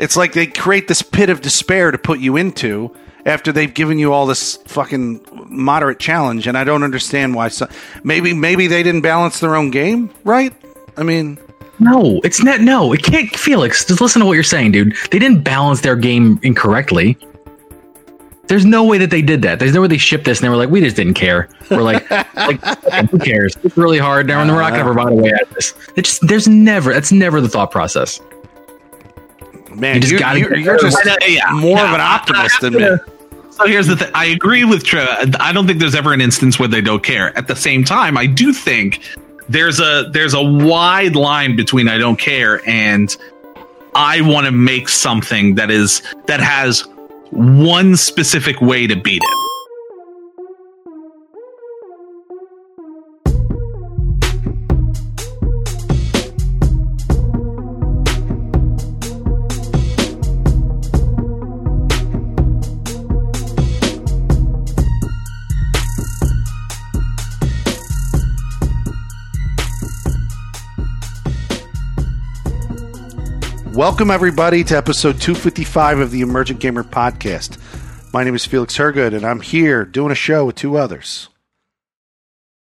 It's like they create this pit of despair to put you into after they've given you all this fucking moderate challenge. And I don't understand why. So maybe they didn't balance their own game, right? I mean, no, it's not. No, it can't. Felix, just listen to what you're saying, dude. They didn't balance their game incorrectly. There's no way that they did that. There's no way they shipped this and they were like, we just didn't care. We're like, who cares? It's really hard. Now we're not going to provide a way out of this. That's never the thought process. Man, you just you're just more of an optimist than me. So here's the thing. I agree with Trev. I don't think there's ever an instance where they don't care. At the same time, I do think there's a wide line between I don't care and I want to make something that has one specific way to beat it. Welcome, everybody, to episode 255 of the Emergent Gamer Podcast. My name is Felix Hergood, and I'm here doing a show with two others.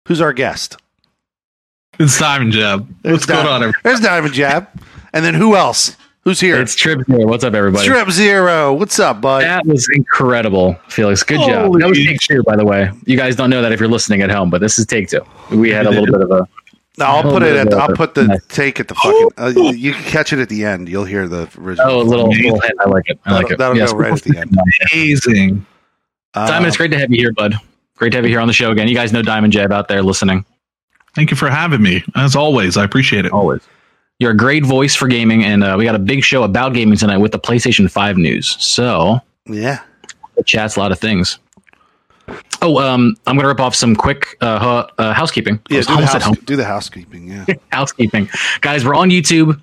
Who's our guest? It's Diamond Jab. What's going on, everybody? There's Diamond Jab. And then who else? Who's here? It's Trip Zero. What's up, everybody? Trip Zero. What's up, bud? That was incredible, Felix. Good job. That was take two, by the way. You guys don't know that if you're listening at home, but this is take two. We had a little bit of a... No, I'll put the take at the fucking. You can catch it at the end. You'll hear the original. Oh, a little hint. I like it. That'll go right at the end. Amazing. Diamond, it's great to have you here, bud. Great to have you here on the show again. You guys know Diamond Jab out there listening. Thank you for having me. As always, I appreciate it. Always. You're a great voice for gaming, and we got a big show about gaming tonight with the PlayStation 5 news. So, yeah. The chat's a lot of things. Oh, I'm going to rip off some quick housekeeping. Yeah, do the housekeeping. Yeah, housekeeping. Guys, we're on YouTube.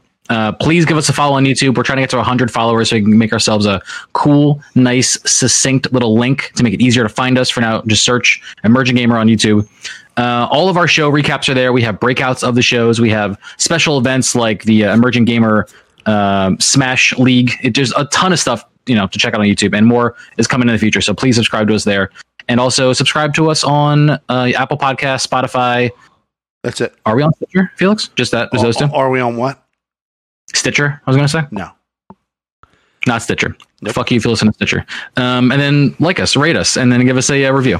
Please give us a follow on YouTube. We're trying to get to 100 followers so we can make ourselves a cool, nice, succinct little link to make it easier to find us. For now, just search Emerging Gamer on YouTube. All of our show recaps are there. We have breakouts of the shows. We have special events like the Emerging Gamer Smash League. There's a ton of stuff, to check out on YouTube, and more is coming in the future. So please subscribe to us there. And also subscribe to us on Apple Podcasts, Spotify. That's it. Are we on Stitcher, Felix? Just that. Is those two? Are we on what? Stitcher, I was going to say. No. Not Stitcher. Nope. Fuck you if you listen to Stitcher. And then like us, rate us, and then give us a review.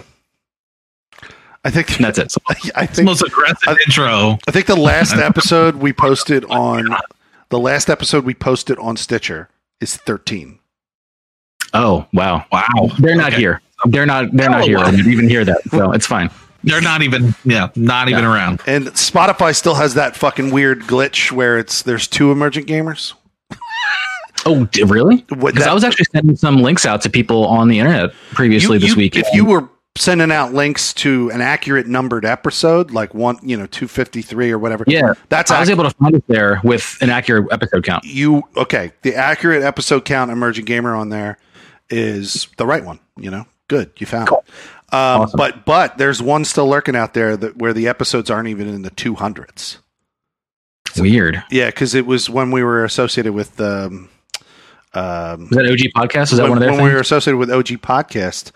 I think that's it. So it's the most aggressive intro. I think the last episode we posted on Stitcher is 13. Oh, wow. They're not here. They're not here. I didn't even hear that. So it's fine. They're not even around. And Spotify still has that fucking weird glitch where there's two emergent gamers. Oh, really? Because I was actually sending some links out to people on the internet previously this week. If you were sending out links to an accurate numbered episode, like 253 or whatever. Yeah. I was able to find it there with an accurate episode count. The accurate episode count emergent gamer on there is the right one, Good, you found it. Awesome. But there's one still lurking out there where the episodes aren't even in the 200s. So, weird. Yeah, because it was when we were associated with... was that OG Podcast? Is that one of their things? When we were associated with OG Podcast,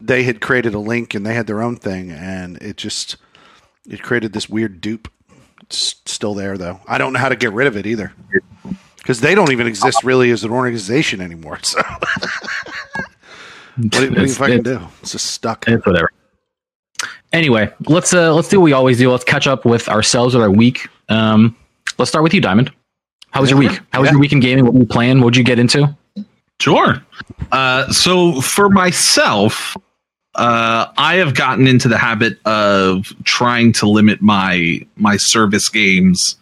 they had created a link and they had their own thing, and it created this weird dupe. It's still there, though. I don't know how to get rid of it either. Because they don't even exist really as an organization anymore. So what do you fucking do? It's just stuck. It's whatever. Anyway, let's do what we always do. Let's catch up with ourselves with our week. Let's start with you, Diamond. How was your week? How was your week in gaming? What were you playing? What did you get into? Sure. So for myself, I have gotten into the habit of trying to limit my service games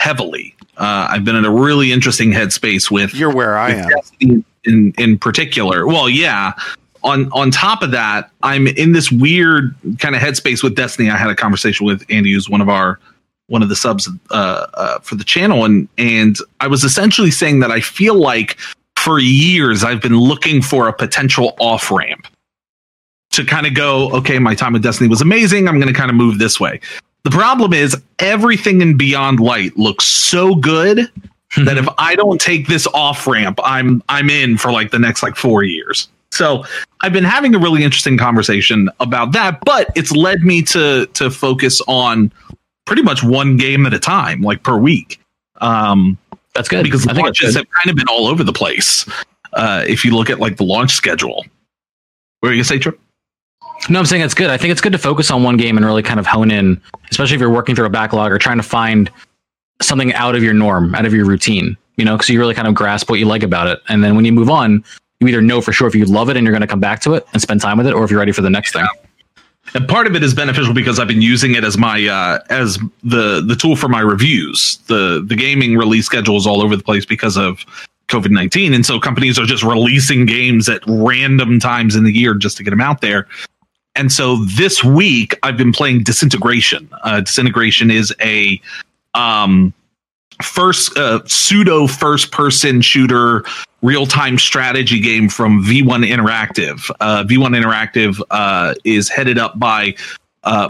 heavily. I've been in a really interesting headspace with... You're where I am. In particular. Well, yeah. On top of that, I'm in this weird kind of headspace with Destiny. I had a conversation with Andy, who's one of the subs for the channel. And I was essentially saying that I feel like for years I've been looking for a potential off-ramp to kind of go, okay, my time with Destiny was amazing. I'm going to kind of move this way. The problem is everything in Beyond Light looks so good that if I don't take this off ramp, I'm in for like the next like 4 years. So I've been having a really interesting conversation about that, but it's led me to focus on pretty much one game at a time, like per week. That's good, because launches have kind of been all over the place. If you look at like the launch schedule, where are you gonna say, Trip? No, I'm saying it's good. I think it's good to focus on one game and really kind of hone in, especially if you're working through a backlog or trying to find something out of your norm, out of your routine, you know, because you really kind of grasp what you like about it. And then when you move on, you either know for sure if you love it and you're going to come back to it and spend time with it, or if you're ready for the next thing. And part of it is beneficial because I've been using it as my as the tool for my reviews. The gaming release schedule is all over the place because of COVID-19. And so companies are just releasing games at random times in the year just to get them out there. And so this week I've been playing Disintegration. Disintegration is a pseudo first person shooter real time strategy game from V1 Interactive. V1 Interactive is headed up by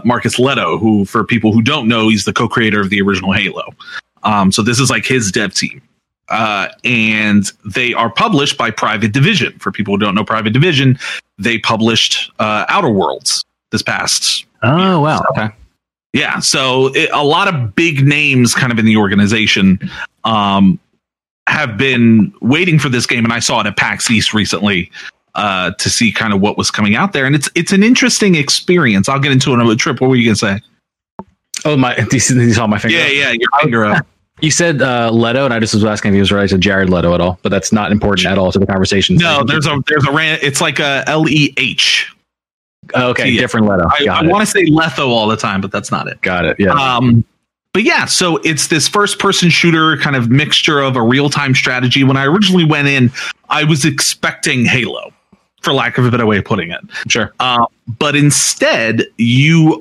Marcus Leto, who, for people who don't know, he's the co-creator of the original Halo. So this is like his dev team. And they are published by Private Division. For people who don't know Private Division, they published Outer Worlds this past year. Oh, wow. So, okay. Yeah. So a lot of big names kind of in the organization have been waiting for this game. And I saw it at PAX East recently to see kind of what was coming out there. And it's an interesting experience. I'll get into another Trip. What were you going to say? Oh, you saw my finger. Yeah, yeah, your finger up. You said Leto, and I just was asking if he was right to Jared Leto at all, but that's not important at all to the conversation. No, there's a it's like a Leh. Okay, different Leto. I want to say Letho all the time, but that's not it. Got it. Yeah. But yeah, so it's this first-person shooter kind of mixture of a real-time strategy. When I originally went in, I was expecting Halo, for lack of a better way of putting it. Sure. But instead, you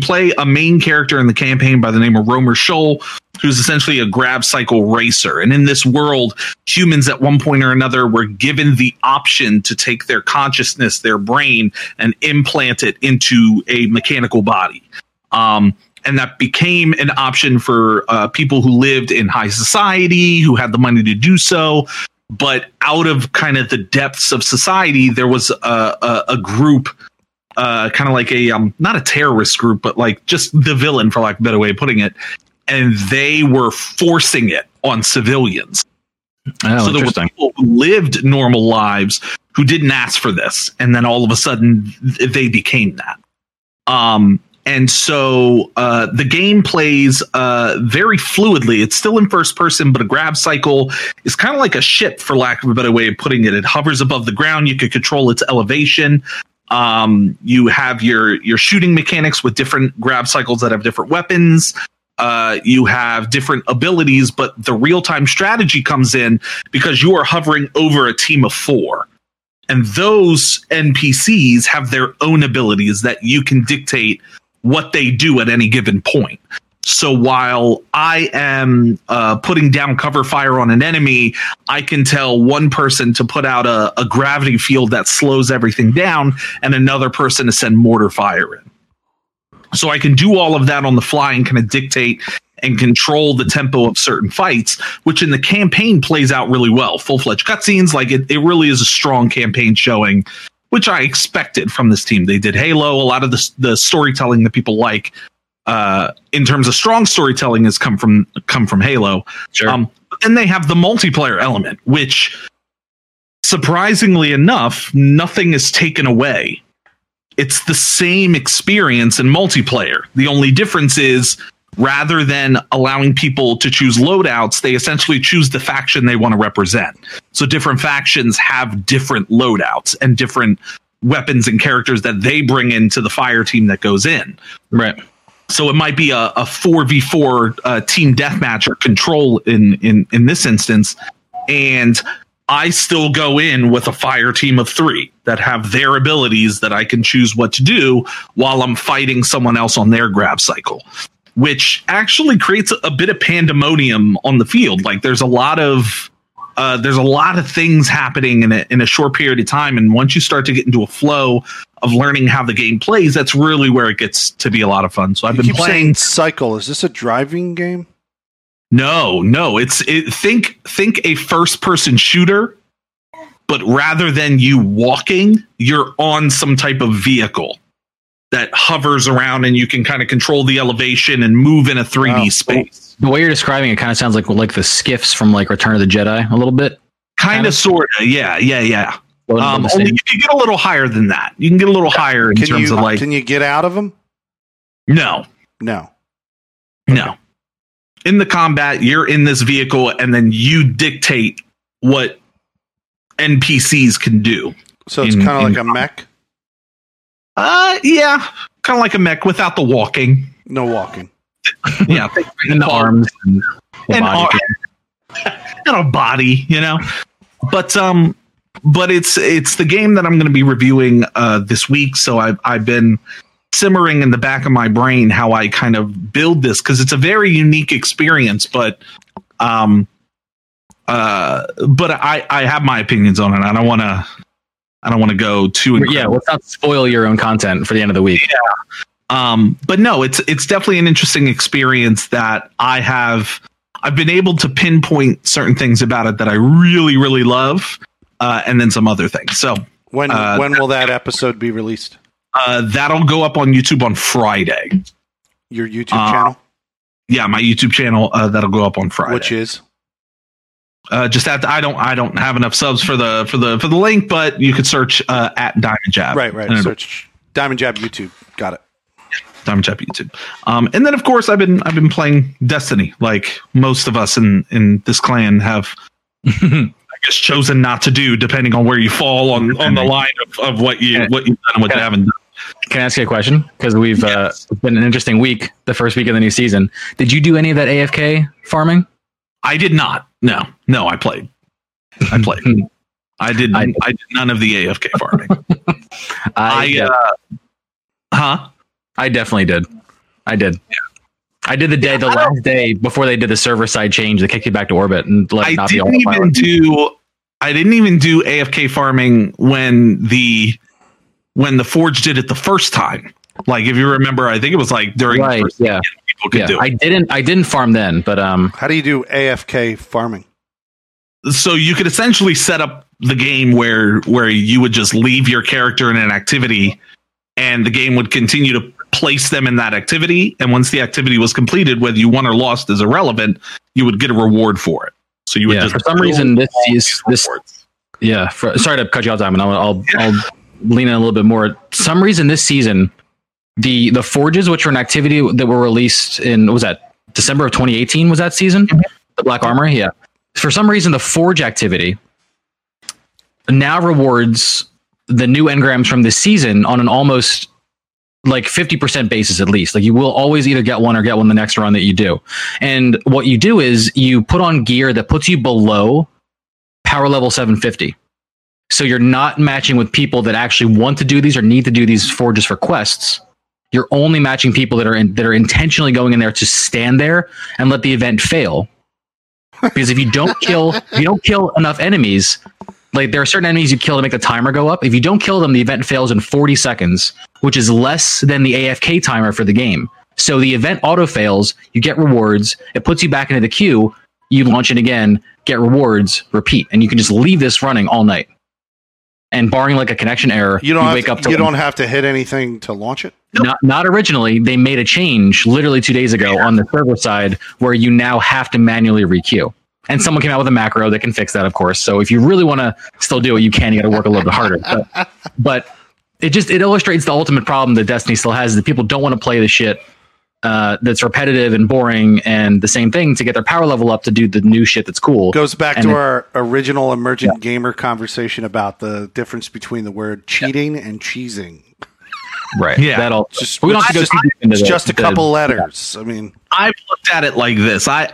play a main character in the campaign by the name of Romer Scholl, who's essentially a grab cycle racer. And in this world, humans at one point or another were given the option to take their consciousness, their brain, and implant it into a mechanical body. And that became an option for people who lived in high society, who had the money to do so. But out of kind of the depths of society, there was a group, kind of like a, not a terrorist group, but like just the villain, for lack of a better way of putting it. And they were forcing it on civilians. Oh, so there were people who lived normal lives who didn't ask for this. And then all of a sudden they became that. And so the game plays very fluidly. It's still in first person, but a grab cycle is kind of like a ship, for lack of a better way of putting it. It hovers above the ground. You can control its elevation. You have your shooting mechanics with different grab cycles that have different weapons. You have different abilities, but the real-time strategy comes in because you are hovering over a team of four. And those NPCs have their own abilities that you can dictate what they do at any given point. So while I am putting down cover fire on an enemy, I can tell one person to put out a gravity field that slows everything down and another person to send mortar fire in. So I can do all of that on the fly and kind of dictate and control the tempo of certain fights, which in the campaign plays out really well. Full-fledged cutscenes, like it really is a strong campaign showing, which I expected from this team. They did Halo. A lot of the storytelling that people like in terms of strong storytelling has come from Halo. Sure. And they have the multiplayer element, which surprisingly enough, nothing is taken away. It's the same experience in multiplayer. The only difference is, rather than allowing people to choose loadouts, they essentially choose the faction they want to represent. So different factions have different loadouts and different weapons and characters that they bring into the fire team that goes in. Right. So it might be a 4v4 team deathmatch or control in this instance. And I still go in with a fire team of three that have their abilities that I can choose what to do while I'm fighting someone else on their grab cycle, which actually creates a bit of pandemonium on the field. Like there's a lot of things happening in a short period of time. And once you start to get into a flow of learning how the game plays, that's really where it gets to be a lot of fun. So I've been playing cycle. Is this a driving game? No. Think a first person shooter, but rather than you walking, you're on some type of vehicle that hovers around and you can kind of control the elevation and move in a 3D space. The way you're describing it kind of sounds like the skiffs from like Return of the Jedi a little bit. Kind of, sort of. Yeah. Only you can get a little higher than that. You can get a little higher in terms of like... Can you get out of them? No. In the combat, you're in this vehicle and then you dictate what NPCs can do. So it's kind of like a mech? Yeah. Kind of like a mech without the walking. No walking. Yeah. And the arms. And a body, you know? But it's the game that I'm going to be reviewing this week, so I've been simmering in the back of my brain how I kind of build this, because it's a very unique experience, but I have my opinions on it. I don't want to go too incredible. Yeah, let's not spoil your own content for the end of the week. Yeah. But no, it's definitely an interesting experience that I've been able to pinpoint certain things about it that I really, really love. And then some other things. So when will that episode be released? That'll go up on YouTube on Friday. Your YouTube channel? Yeah, my YouTube channel. That'll go up on Friday. Which is? Just after. I don't have enough subs for the link, but you could search at Diamond Jab. Right. Search Diamond Jab YouTube. Got it. Diamond Jab YouTube. And then of course I've been playing Destiny, like most of us in this clan have. Just chosen not to do, depending on where you fall on the line of what you've done and what you haven't done. Can I ask you a question? Because it's been an interesting week, the first week of the new season. Did you do any of that AFK farming? I did not. No, I played. I did none of the AFK farming. I definitely did. I did. Yeah. I did the last day before they did the server side change. They kicked you back to orbit and I didn't even do AFK farming when the Forge did it the first time. Like if you remember, I think it was like during the first time people could do it. I didn't farm then, but how do you do AFK farming? So you could essentially set up the game where you would just leave your character in an activity and the game would continue to place them in that activity, and once the activity was completed, whether you won or lost is irrelevant, you would get a reward for it. So you would just for some reason sorry to cut you off, Diamond. I'll lean in a little bit more. Some reason this season the Forges, which were an activity that were released in what was that, December of 2018 was that season? Mm-hmm. The Black Armory, yeah. For some reason the Forge activity now rewards the new engrams from this season on an almost like 50% basis at least. Like you will always either get one or get one the next run that you do. And what you do is you put on gear that puts you below power level 750. So you're not matching with people that actually want to do these or need to do these Forges for quests. You're only matching people that are intentionally going in there to stand there and let the event fail. Because if you don't kill enough enemies, like there are certain enemies you kill to make the timer go up. If you don't kill them, the event fails in 40 seconds, which is less than the AFK timer for the game. So the event auto fails, you get rewards, it puts you back into the queue, you launch it again, get rewards, repeat, and you can just leave this running all night. And barring like a connection error, you don't have to hit anything to launch it? Nope. Not originally. They made a change literally 2 days ago on the server side where you now have to manually re-queue. And someone came out with a macro that can fix that, of course. So if you really want to still do it, you can. You got to work a little bit harder. But it illustrates the ultimate problem that Destiny still has, is that people don't want to play the shit that's repetitive and boring and the same thing to get their power level up to do the new shit that's cool. Goes back to our original emergent gamer conversation about the difference between the word cheating and cheesing. Right. Yeah. It's just a couple letters. I mean, I've looked at it like this. I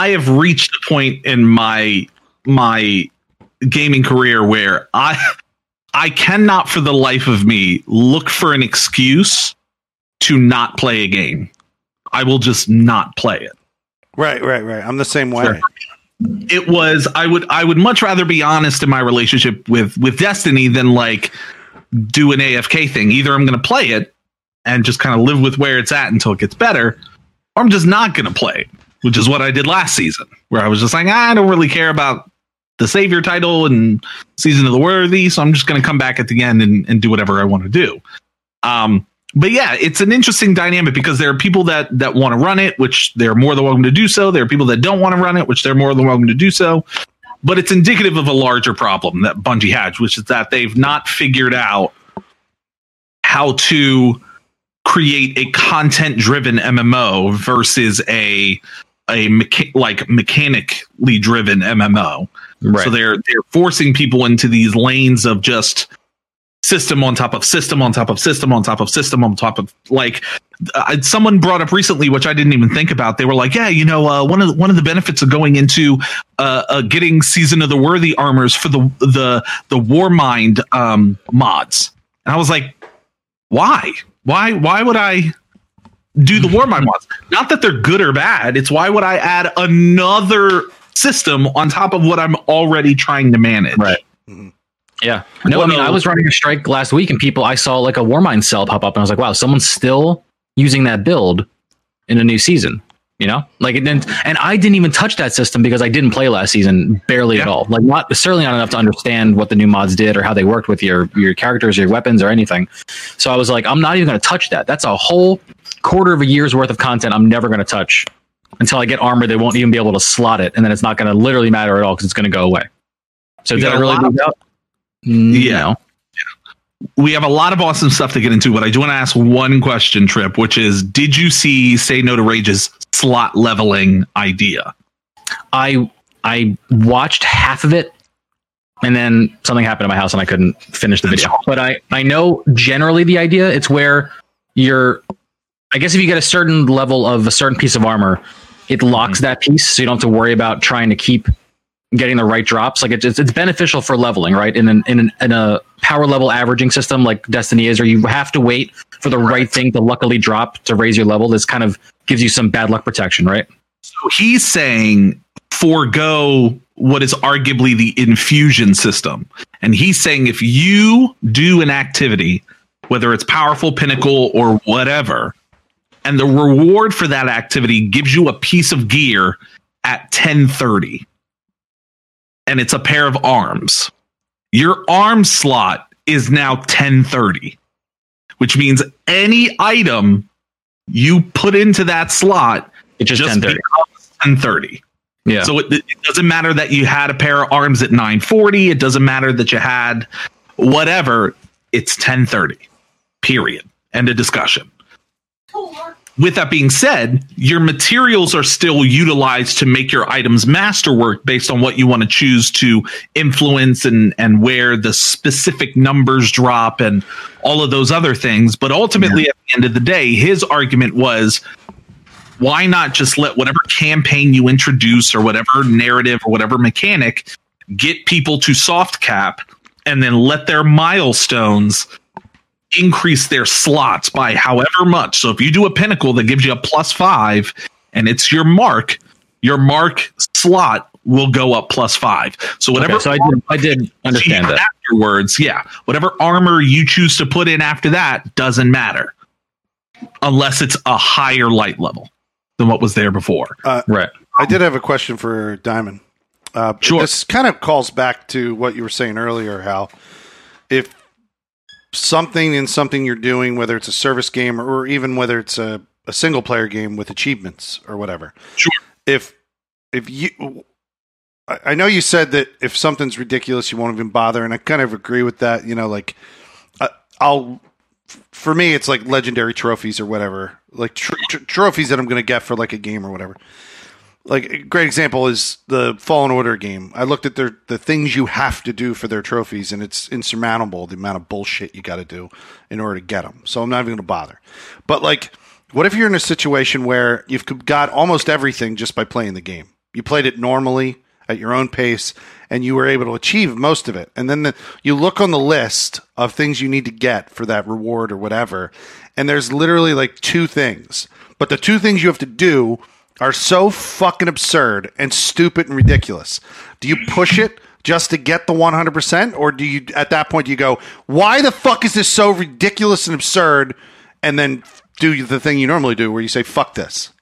have reached a point in my gaming career where I cannot for the life of me look for an excuse to not play a game. I will just not play it. Right. I'm the same way. Sure. I would much rather be honest in my relationship with Destiny than like do an AFK thing. Either I'm going to play it and just kind of live with where it's at until it gets better, or I'm just not going to play it. which is what I did last season, where I was just like, I don't really care about the Savior title and Season of the Worthy, so I'm just going to come back at the end and do whatever I want to do. But yeah, it's an interesting dynamic because there are people that want to run it, which they're more than welcome to do so. There are people that don't want to run it, which they're more than welcome to do so. But it's indicative of a larger problem that Bungie has, which is that they've not figured out how to create a content-driven MMO versus a mechanically driven MMO. Right. So they're forcing people into these lanes of just system on top of system on top of system on top of system on top of, like, someone brought up recently, which I didn't even think about. They were like, yeah, you know, one of the benefits of going into getting Season of the Worthy armors for the Warmind mods. And I was like, why would I do the Warmind mods? Not that they're good or bad. It's why would I add another system on top of what I'm already trying to manage? Right. Yeah. No, I mean, I was running a strike last week and I saw like a Warmind cell pop up and I was like, wow, someone's still using that build in a new season, you know? Like, it didn't, and I didn't even touch that system because I didn't play last season at all. Like, certainly not enough to understand what the new mods did or how they worked with your characters, your weapons or anything. So I was like, I'm not even going to touch that. That's a whole quarter of a year's worth of content I'm never going to touch until I get armor. They won't even be able to slot it. And then it's not going to literally matter at all because it's going to go away. So did I really lose out? Yeah. We have a lot of awesome stuff to get into, but I do want to ask one question, Trip, which is, did you see Say No to Rage's slot leveling idea? I watched half of it and then something happened at my house and I couldn't finish the video. But I know generally the idea. It's where I guess if you get a certain level of a certain piece of armor, it locks that piece, so you don't have to worry about trying to keep getting the right drops. Like, it's beneficial for leveling, right? In a power level averaging system like Destiny is, where you have to wait for the right thing to luckily drop to raise your level. This kind of gives you some bad luck protection, right? So he's saying forego what is arguably the infusion system, and he's saying if you do an activity, whether it's powerful, pinnacle, or whatever, and the reward for that activity gives you a piece of gear at 10:30. And it's a pair of arms. Your arm slot is now 10:30, which means any item you put into that slot, it just becomes 10:30. Yeah. So it doesn't matter that you had a pair of arms at 9:40. It doesn't matter that you had whatever. It's 10:30. Period. End of discussion. With that being said, your materials are still utilized to make your items masterwork based on what you want to choose to influence and where the specific numbers drop and all of those other things. But ultimately, at the end of the day, his argument was, why not just let whatever campaign you introduce or whatever narrative or whatever mechanic get people to soft cap and then let their milestones increase their slots by however much. So if you do a pinnacle that gives you a +5 and it's your mark slot will go up +5. So whatever. Okay, so I did understand that. Afterwards, yeah, whatever armor you choose to put in after that doesn't matter unless it's a higher light level than what was there before. Right. I did have a question for Diamond. Sure. This kind of calls back to what you were saying earlier, Hal. If something you're doing, whether it's a service game or even whether it's a single player game with achievements or whatever. Sure. If you, I know you said that if something's ridiculous, you won't even bother. And I kind of agree with that. You know, like for me, it's like legendary trophies or whatever, like trophies that I'm going to get for like a game or whatever. Like a great example is the Fallen Order game. I looked at the things you have to do for their trophies, and it's insurmountable, the amount of bullshit you got to do in order to get them. So I'm not even going to bother. But like, what if you're in a situation where you've got almost everything just by playing the game? You played it normally at your own pace, and you were able to achieve most of it. And then you look on the list of things you need to get for that reward or whatever, and there's literally like two things. But the two things you have to do are so fucking absurd and stupid and ridiculous. Do you push it just to get the 100%? Or do you, at that point, you go, why the fuck is this so ridiculous and absurd? And then do the thing you normally do where you say, fuck this.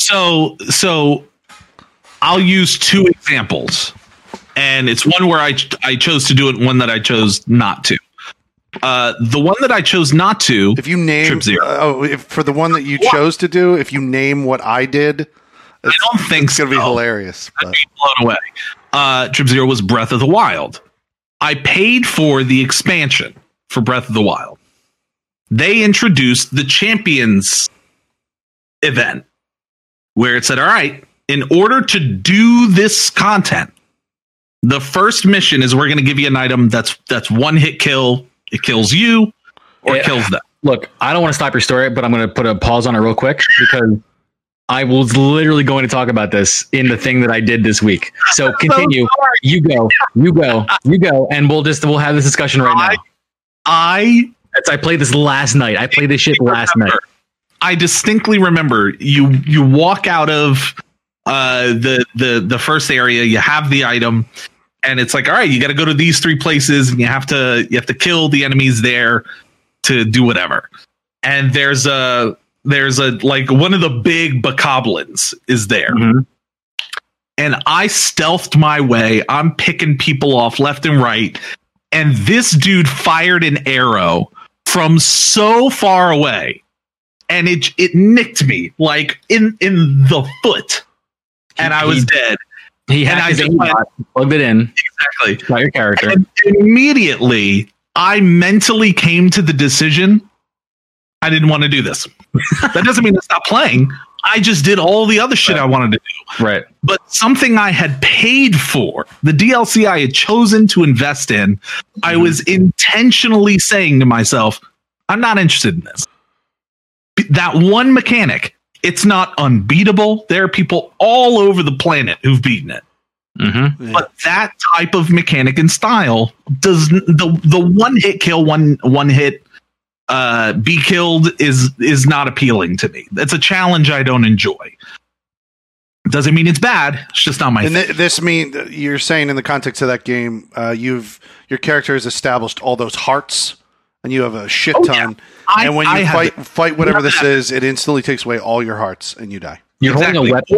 So I'll use two examples, and it's one where I chose to do it, and one that I chose not to. The one that I chose not to, if you name Trip Zero, for the one that you chose to do, if you name what I did, I don't think it's going to be hilarious. I'd be blown away. Trip Zero was Breath of the Wild. I paid for the expansion for Breath of the Wild. They introduced the Champions event where it said, all right, in order to do this content, the first mission is we're going to give you an item that's one hit kill. It kills you or it kills them. Look, I don't want to stop your story, but I'm going to put a pause on it real quick because I was literally going to talk about this in the thing that I did this week. So continue. You go. And we'll have this discussion right now. I played this last night. I played this shit last night. I distinctly remember you walk out of the first area, you have the item, and it's like, all right, you got to go to these three places, and you have to kill the enemies there to do whatever. And there's a like one of the big bokoblins is there, mm-hmm. and I stealthed my way. I'm picking people off left and right, and this dude fired an arrow from so far away, and it nicked me like in the foot, and I was dead. He had plugged it in. Exactly. Not your character. And immediately, I mentally came to the decision I didn't want to do this. That doesn't mean I stopped playing. I just did all the other shit I wanted to do. Right. But something I had paid for, the DLC I had chosen to invest in, mm-hmm. I was intentionally saying to myself, I'm not interested in this. That one mechanic. It's not unbeatable. There are people all over the planet who've beaten it. Mm-hmm. Yeah. But that type of mechanic and style does the one hit kill, one hit be killed is not appealing to me. That's a challenge I don't enjoy. Doesn't mean it's bad. It's just not my thing. This mean you're saying in the context of that game, your character has established all those hearts. And you have a shit ton. Yeah. And when you fight whatever this is, it instantly takes away all your hearts and you die. You're holding a weapon.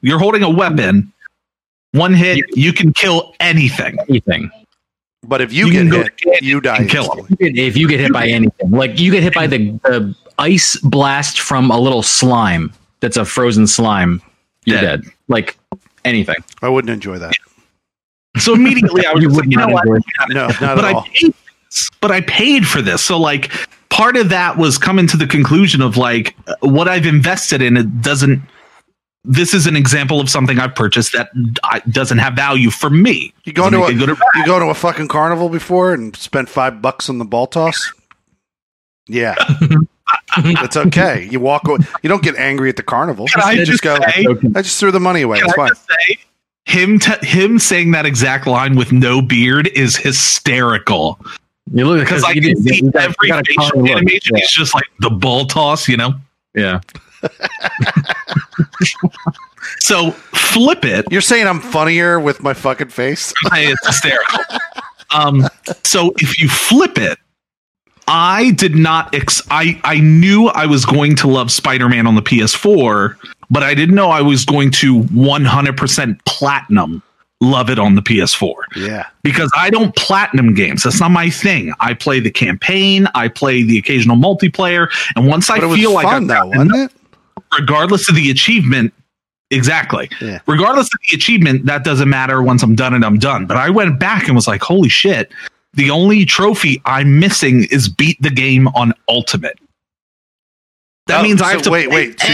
You're holding a weapon. One hit, you can kill anything. But if you get hit, you die. If you get hit by anything. Like you get hit by the ice blast from a little slime that's a frozen slime, you're dead. Like anything. I wouldn't enjoy that. So immediately I was like, you know what? No, not at all. But I paid for this. So like part of that was coming to the conclusion of like what I've invested in. This is an example of something I've purchased that doesn't have value for me. You go to a fucking carnival before and spent $5 on the ball toss. Yeah. It's okay. You walk away. You don't get angry at the carnival. I just threw the money away. It's fine. Him saying that exact line with no beard is hysterical. You look because I can see every facial animation. It's just like the ball toss, you know. Yeah. So flip it. You're saying I'm funnier with my fucking face. It's hysterical. So if you flip it, I did not. I knew I was going to love Spider-Man on the PS4, but I didn't know I was going to 100% platinum. Love it on the PS4. Yeah. Because I don't platinum games. That's not my thing. I play the campaign, I play the occasional multiplayer, and once I feel like I'm done, regardless of the achievement, exactly. Yeah. Regardless of the achievement, that doesn't matter. Once I'm done and I'm done. But I went back and was like, holy shit, the only trophy I'm missing is beat the game on Ultimate. That means I have to wait. So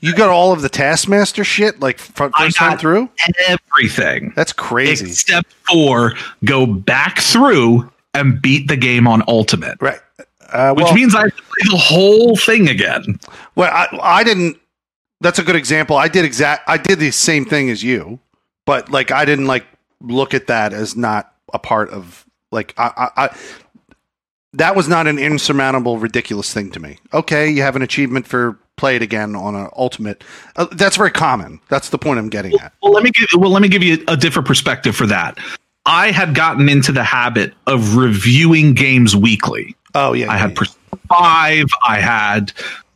you got all of the Taskmaster shit like first time through? Everything. That's crazy. Except for go back through and beat the game on Ultimate. Right. Which means I have to play the whole thing again. Well, I didn't. That's a good example. I did the same thing as you, but like I didn't like look at that as not a part of like that was not an insurmountable, ridiculous thing to me. Okay, you have an achievement for play it again on an Ultimate. That's very common. That's the point I'm getting at. Well, let me give you a different perspective for that. I had gotten into the habit of reviewing games weekly. Oh yeah, I had Persona 5. I had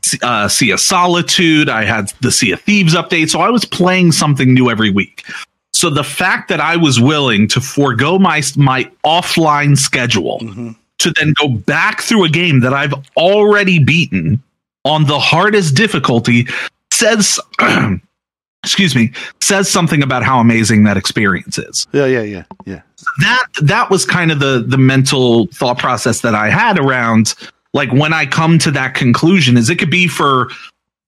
Sea of Solitude. I had the Sea of Thieves update. So I was playing something new every week. So the fact that I was willing to forego my offline schedule to then go back through a game that I've already beaten on the hardest difficulty says, excuse me, says something about how amazing that experience is. Yeah. That was kind of the mental thought process that I had around, like, when I come to that conclusion, is it could be for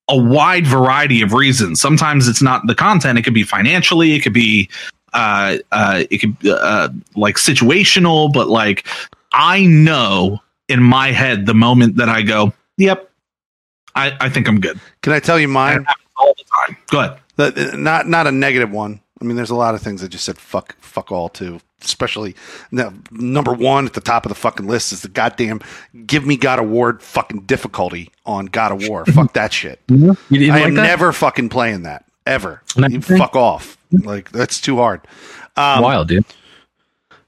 a wide variety of reasons. Sometimes it's not the content. It could be financially. It could be like situational. But like, I know in my head the moment that I go, yep, I think I'm good. Can I tell you mine? And all the time. Go ahead. Not a negative one. I mean, there's a lot of things that just said fuck all too. Especially number one at the top of the fucking list is the goddamn give me God of War fucking difficulty on God of War. Fuck that shit. You didn't I like am that? Never fucking playing that ever. You fuck off. Like, that's too hard. Wild, dude.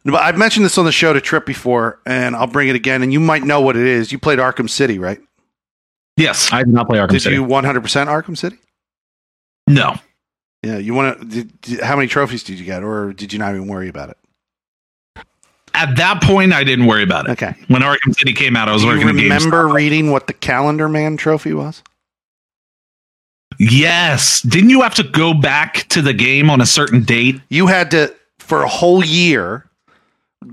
But I've mentioned this on the show to Trip before, and I'll bring it again. And you might know what it is. You played Arkham City, right? Yes, I did not play Arkham City. Did you 100% Arkham City? No. Yeah, you want to? How many trophies did you get, or did you not even worry about it? At that point, I didn't worry about it. Okay. When Arkham City came out, I was working. Do you remember reading what the Calendar Man trophy was? Yes. Didn't you have to go back to the game on a certain date? You had to, for a whole year,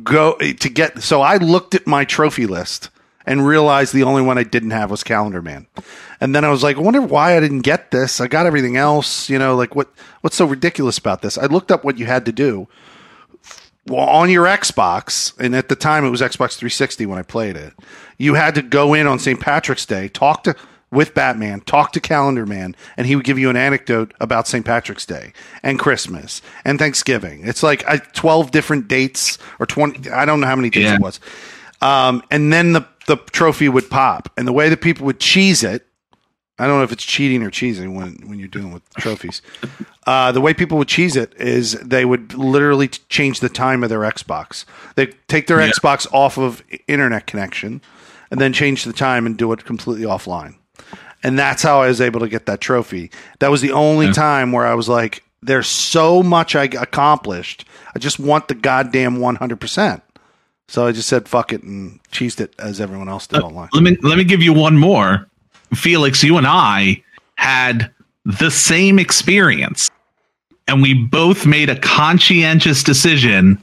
go to get. So I looked at my trophy list and realized the only one I didn't have was Calendar Man. And then I was like, I wonder why I didn't get this. I got everything else. You know, like, what's so ridiculous about this? I looked up what you had to do. Well, on your Xbox, and at the time it was Xbox 360 when I played it, you had to go in on St. Patrick's Day, with Batman, talk to Calendar Man, and he would give you an anecdote about St. Patrick's Day and Christmas and Thanksgiving. It's like 12 different dates or 20. I don't know how many dates it was. And then the trophy would pop, and the way that people would cheese it. I don't know if it's cheating or cheesing when you're dealing with trophies. The way people would cheese it is they would literally change the time of their Xbox. They take their Xbox off of internet connection and then change the time and do it completely offline. And that's how I was able to get that trophy. That was the only time where I was like, there's so much I accomplished. I just want the goddamn 100%. So I just said, fuck it, and cheesed it as everyone else did online. Let me give you one more. Felix, you and I had the same experience, and we both made a conscientious decision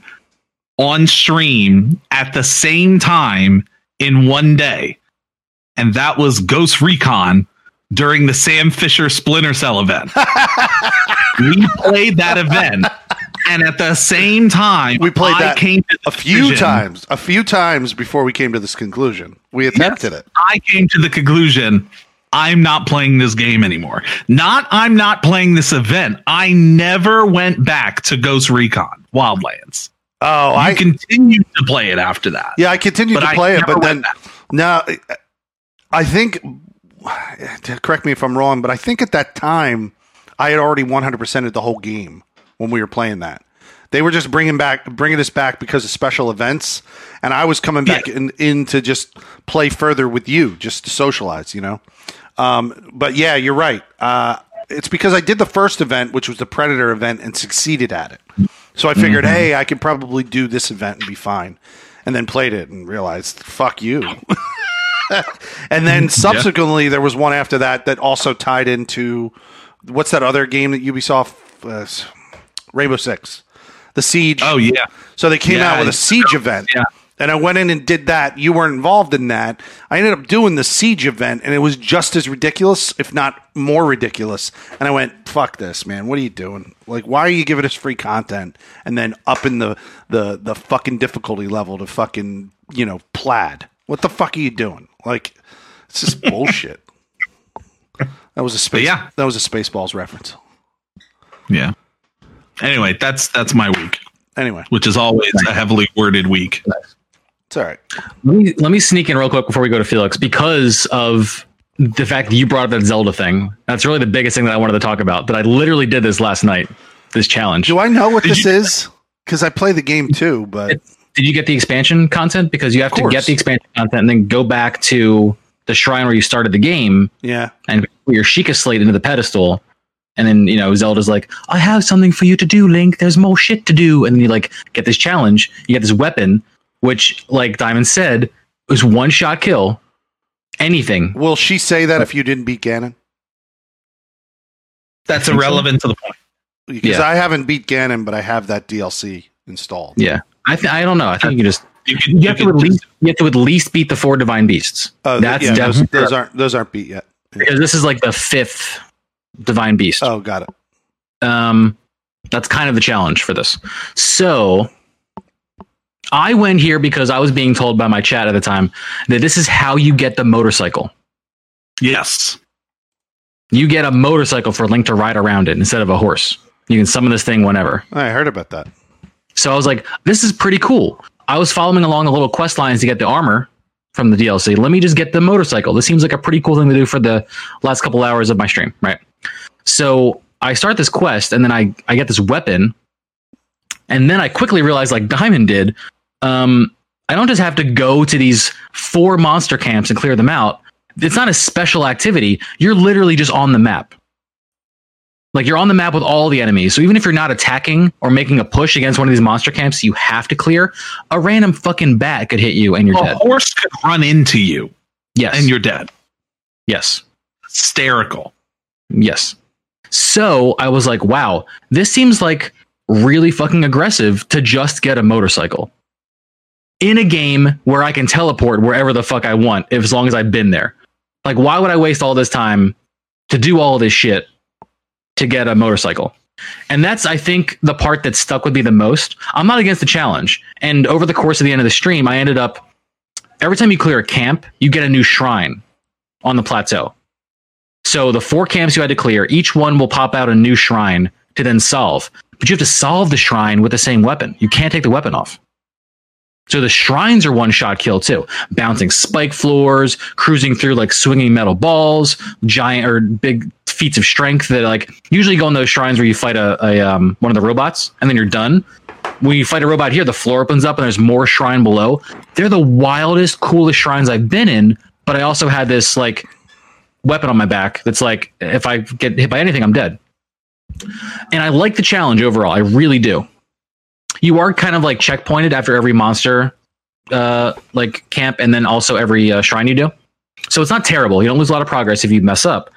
on stream at the same time in one day. And that was Ghost Recon during the Sam Fisher Splinter Cell event. We played that event. And at the same time, we played that a few times before we came to this conclusion. We attempted it. I came to the conclusion, I'm not playing this game anymore. Not, I'm not playing this event. I never went back to Ghost Recon Wildlands. Oh, I continued to play it after that. Yeah, I continued to play it, but then now I think, correct me if I'm wrong, but I think at that time I had already 100%ed the whole game. When we were playing that, they were just bringing us back because of special events, and I was coming back in to just play further with you, just to socialize, you know. But yeah, you're right. It's because I did the first event, which was the Predator event, and succeeded at it. So I figured, hey, I could probably do this event and be fine, and then played it and realized, fuck you. And then subsequently, there was one after that that also tied into what's that other game that Ubisoft. Rainbow Six, the Siege. Oh yeah. So they came out with a Siege event, and I went in and did that. You weren't involved in that. I ended up doing the Siege event, and it was just as ridiculous, if not more ridiculous. And I went, "Fuck this, man! What are you doing? Like, why are you giving us free content and then upping the fucking difficulty level to fucking plaid? What the fuck are you doing? Like, it's just bullshit." That was a Spaceballs reference. Yeah. Anyway, that's my week. Anyway, which is always a heavily worded week. It's all right. Let me sneak in real quick before we go to Felix, because of the fact that you brought up that Zelda thing. That's really the biggest thing that I wanted to talk about. But I literally did this last night. This challenge. Do I know what this is? Because I play the game too. But did you get the expansion content? Because you have to get the expansion content and then go back to the shrine where you started the game. Yeah. And your Sheikah Slate into the pedestal. And then, you know, Zelda's like, I have something for you to do, Link. There's more shit to do. And then you like get this challenge. You get this weapon, which, like Diamond said, was one shot kill. Anything. Will she say that if you didn't beat Ganon? That's irrelevant to the point. Because I haven't beat Ganon, but I have that DLC installed. Yeah. I don't know. I think you just... You have to at least beat the 4 Divine Beasts. That's definitely those aren't beat yet. Yeah. Because this is like the 5th Divine Beast. Oh, got it. That's kind of the challenge for this. So... I went here because I was being told by my chat at the time that this is how you get the motorcycle. Yes. You get a motorcycle for Link to ride around it instead of a horse. You can summon this thing whenever. I heard about that. So I was like, this is pretty cool. I was following along the little quest lines to get the armor from the DLC. Let me just get the motorcycle. This seems like a pretty cool thing to do for the last couple hours of my stream, right? So I start this quest and then I get this weapon. And then I quickly realized, like Diamond did, I don't just have to go to these 4 monster camps and clear them out. It's not a special activity. You're literally just on the map. Like you're on the map with all the enemies. So even if you're not attacking or making a push against one of these monster camps, you have to clear. A random fucking bat could hit you and you're dead. A horse could run into you. Yes. And you're dead. Yes. Hysterical. Yes. So I was like, wow, this seems like really fucking aggressive to just get a motorcycle in a game where I can teleport wherever the fuck I want, as long as I've been there. Like, why would I waste all this time to do all this shit to get a motorcycle? And that's, I think, the part that stuck with me the most. I'm not against the challenge. And over the course of the end of the stream, I ended up, every time you clear a camp, you get a new shrine on the plateau. So the 4 camps you had to clear, each one will pop out a new shrine to then solve. But you have to solve the shrine with the same weapon. You can't take the weapon off. So the shrines are one-shot kill, too. Bouncing spike floors, cruising through, like, swinging metal balls, giant or big feats of strength that, like, usually go in those shrines where you fight one of the robots, and then you're done. When you fight a robot here, the floor opens up, and there's more shrine below. They're the wildest, coolest shrines I've been in, but I also had this, like, weapon on my back that's like, if I get hit by anything, I'm dead. And I like the challenge overall. I really do. You are kind of like checkpointed after every monster like camp and then also every shrine you do. So it's not terrible. You don't lose a lot of progress if you mess up.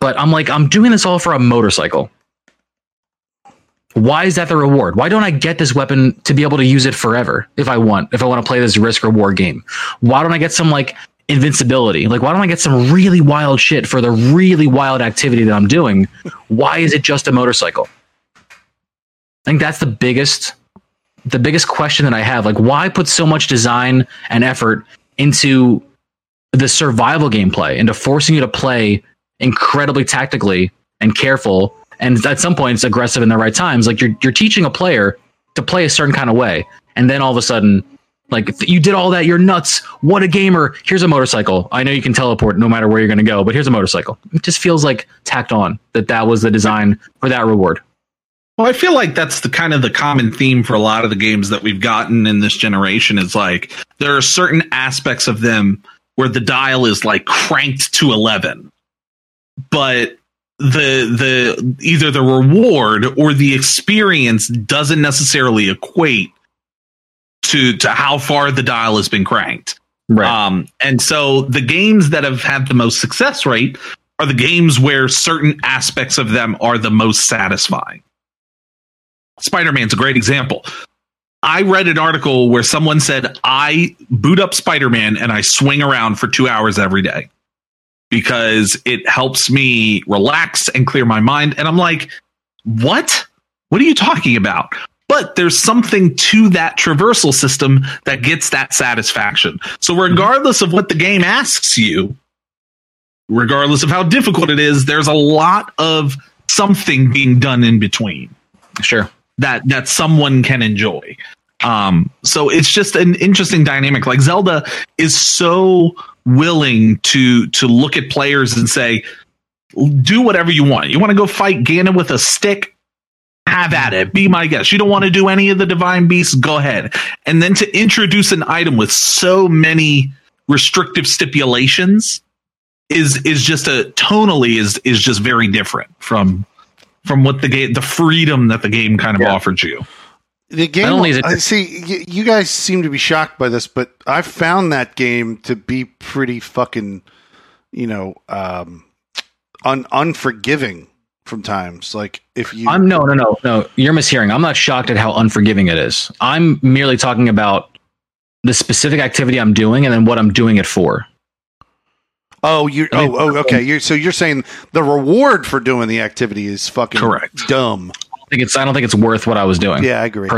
But I'm like, I'm doing this all for a motorcycle. Why is that the reward? Why don't I get this weapon to be able to use it forever if I want to play this risk reward game? Why don't I get some like invincibility? Like, why don't I get some really wild shit for the really wild activity that I'm doing? Why is it just a motorcycle? I think that's the biggest question that I have. Like, why put so much design and effort into the survival gameplay, into forcing you to play incredibly tactically and careful, and at some points aggressive in the right times? Like, you're teaching a player to play a certain kind of way, and then all of a sudden, like, you did all that, you're nuts. What a gamer. Here's a motorcycle. I know you can teleport no matter where you're going to go, but here's a motorcycle. It just feels like tacked on that was the design for that reward. Well, I feel like that's the kind of the common theme for a lot of the games that we've gotten in this generation is like there are certain aspects of them where the dial is like cranked to 11. But the either the reward or the experience doesn't necessarily equate to how far the dial has been cranked. Right. And so the games that have had the most success rate are the games where certain aspects of them are the most satisfying. Spider-Man's a great example. I read an article where someone said, I boot up Spider-Man and I swing around for 2 hours every day because it helps me relax and clear my mind. And I'm like, what? What are you talking about? But there's something to that traversal system that gets that satisfaction. So regardless of what the game asks you, regardless of how difficult it is, there's a lot of something being done in between. Sure. That someone can enjoy. So it's just an interesting dynamic. Like Zelda is so willing to look at players and say, do whatever you want. You want to go fight Ganon with a stick? Have at it. Be my guest. You don't want to do any of the divine beasts? Go ahead. And then to introduce an item with so many restrictive stipulations is just a tonally is just very different from what the game, the freedom that the game kind of offers you. The game, I see you guys seem to be shocked by this, but I found that game to be pretty fucking, you know, unforgiving from times. Like if you, no, you're mishearing. I'm not shocked at how unforgiving it is. I'm merely talking about the specific activity I'm doing and then what I'm doing it for. Oh, okay. You're saying the reward for doing the activity is fucking correct. Dumb. I don't think it's worth what I was doing. Yeah, I agree.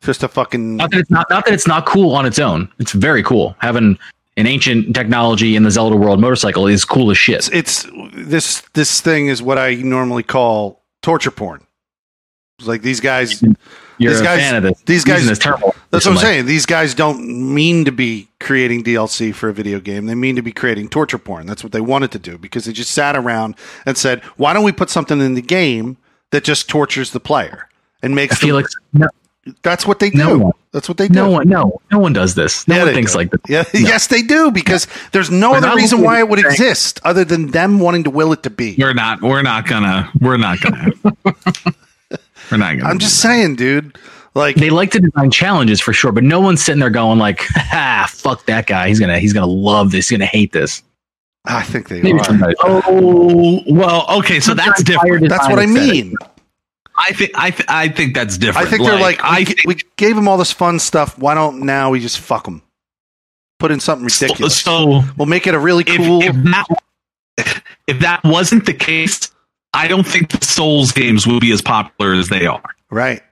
Just a fucking not that it's not cool on its own. It's very cool. Having an ancient technology in the Zelda world motorcycle is cool as shit. It's this thing is what I normally call torture porn. It's like these guys, these guys is terrible. That's what I'm saying. These guys don't mean to be creating DLC for a video game. They mean to be creating torture porn. That's what they wanted to do because they just sat around and said, "Why don't we put something in the game that just tortures the player and makes Felix." No, that's what they do. No one does this. No one thinks like this. Yeah. No. Yes, they do because there's no other reason why it would exist other than them wanting to will it to be. We're not gonna. We're not gonna. I'm just saying, dude. Like they like to design challenges for sure, but no one's sitting there going like, "Ha, fuck that guy. He's gonna love this. He's gonna hate this." I think they are. Oh, well, okay, so that's different. That's what I mean. I think that's different. I think they're like, we gave him all this fun stuff. Why don't now we just fuck him? Put in something ridiculous. So we'll make it a really cool. If that wasn't the case, I don't think the Souls games would be as popular as they are. Right.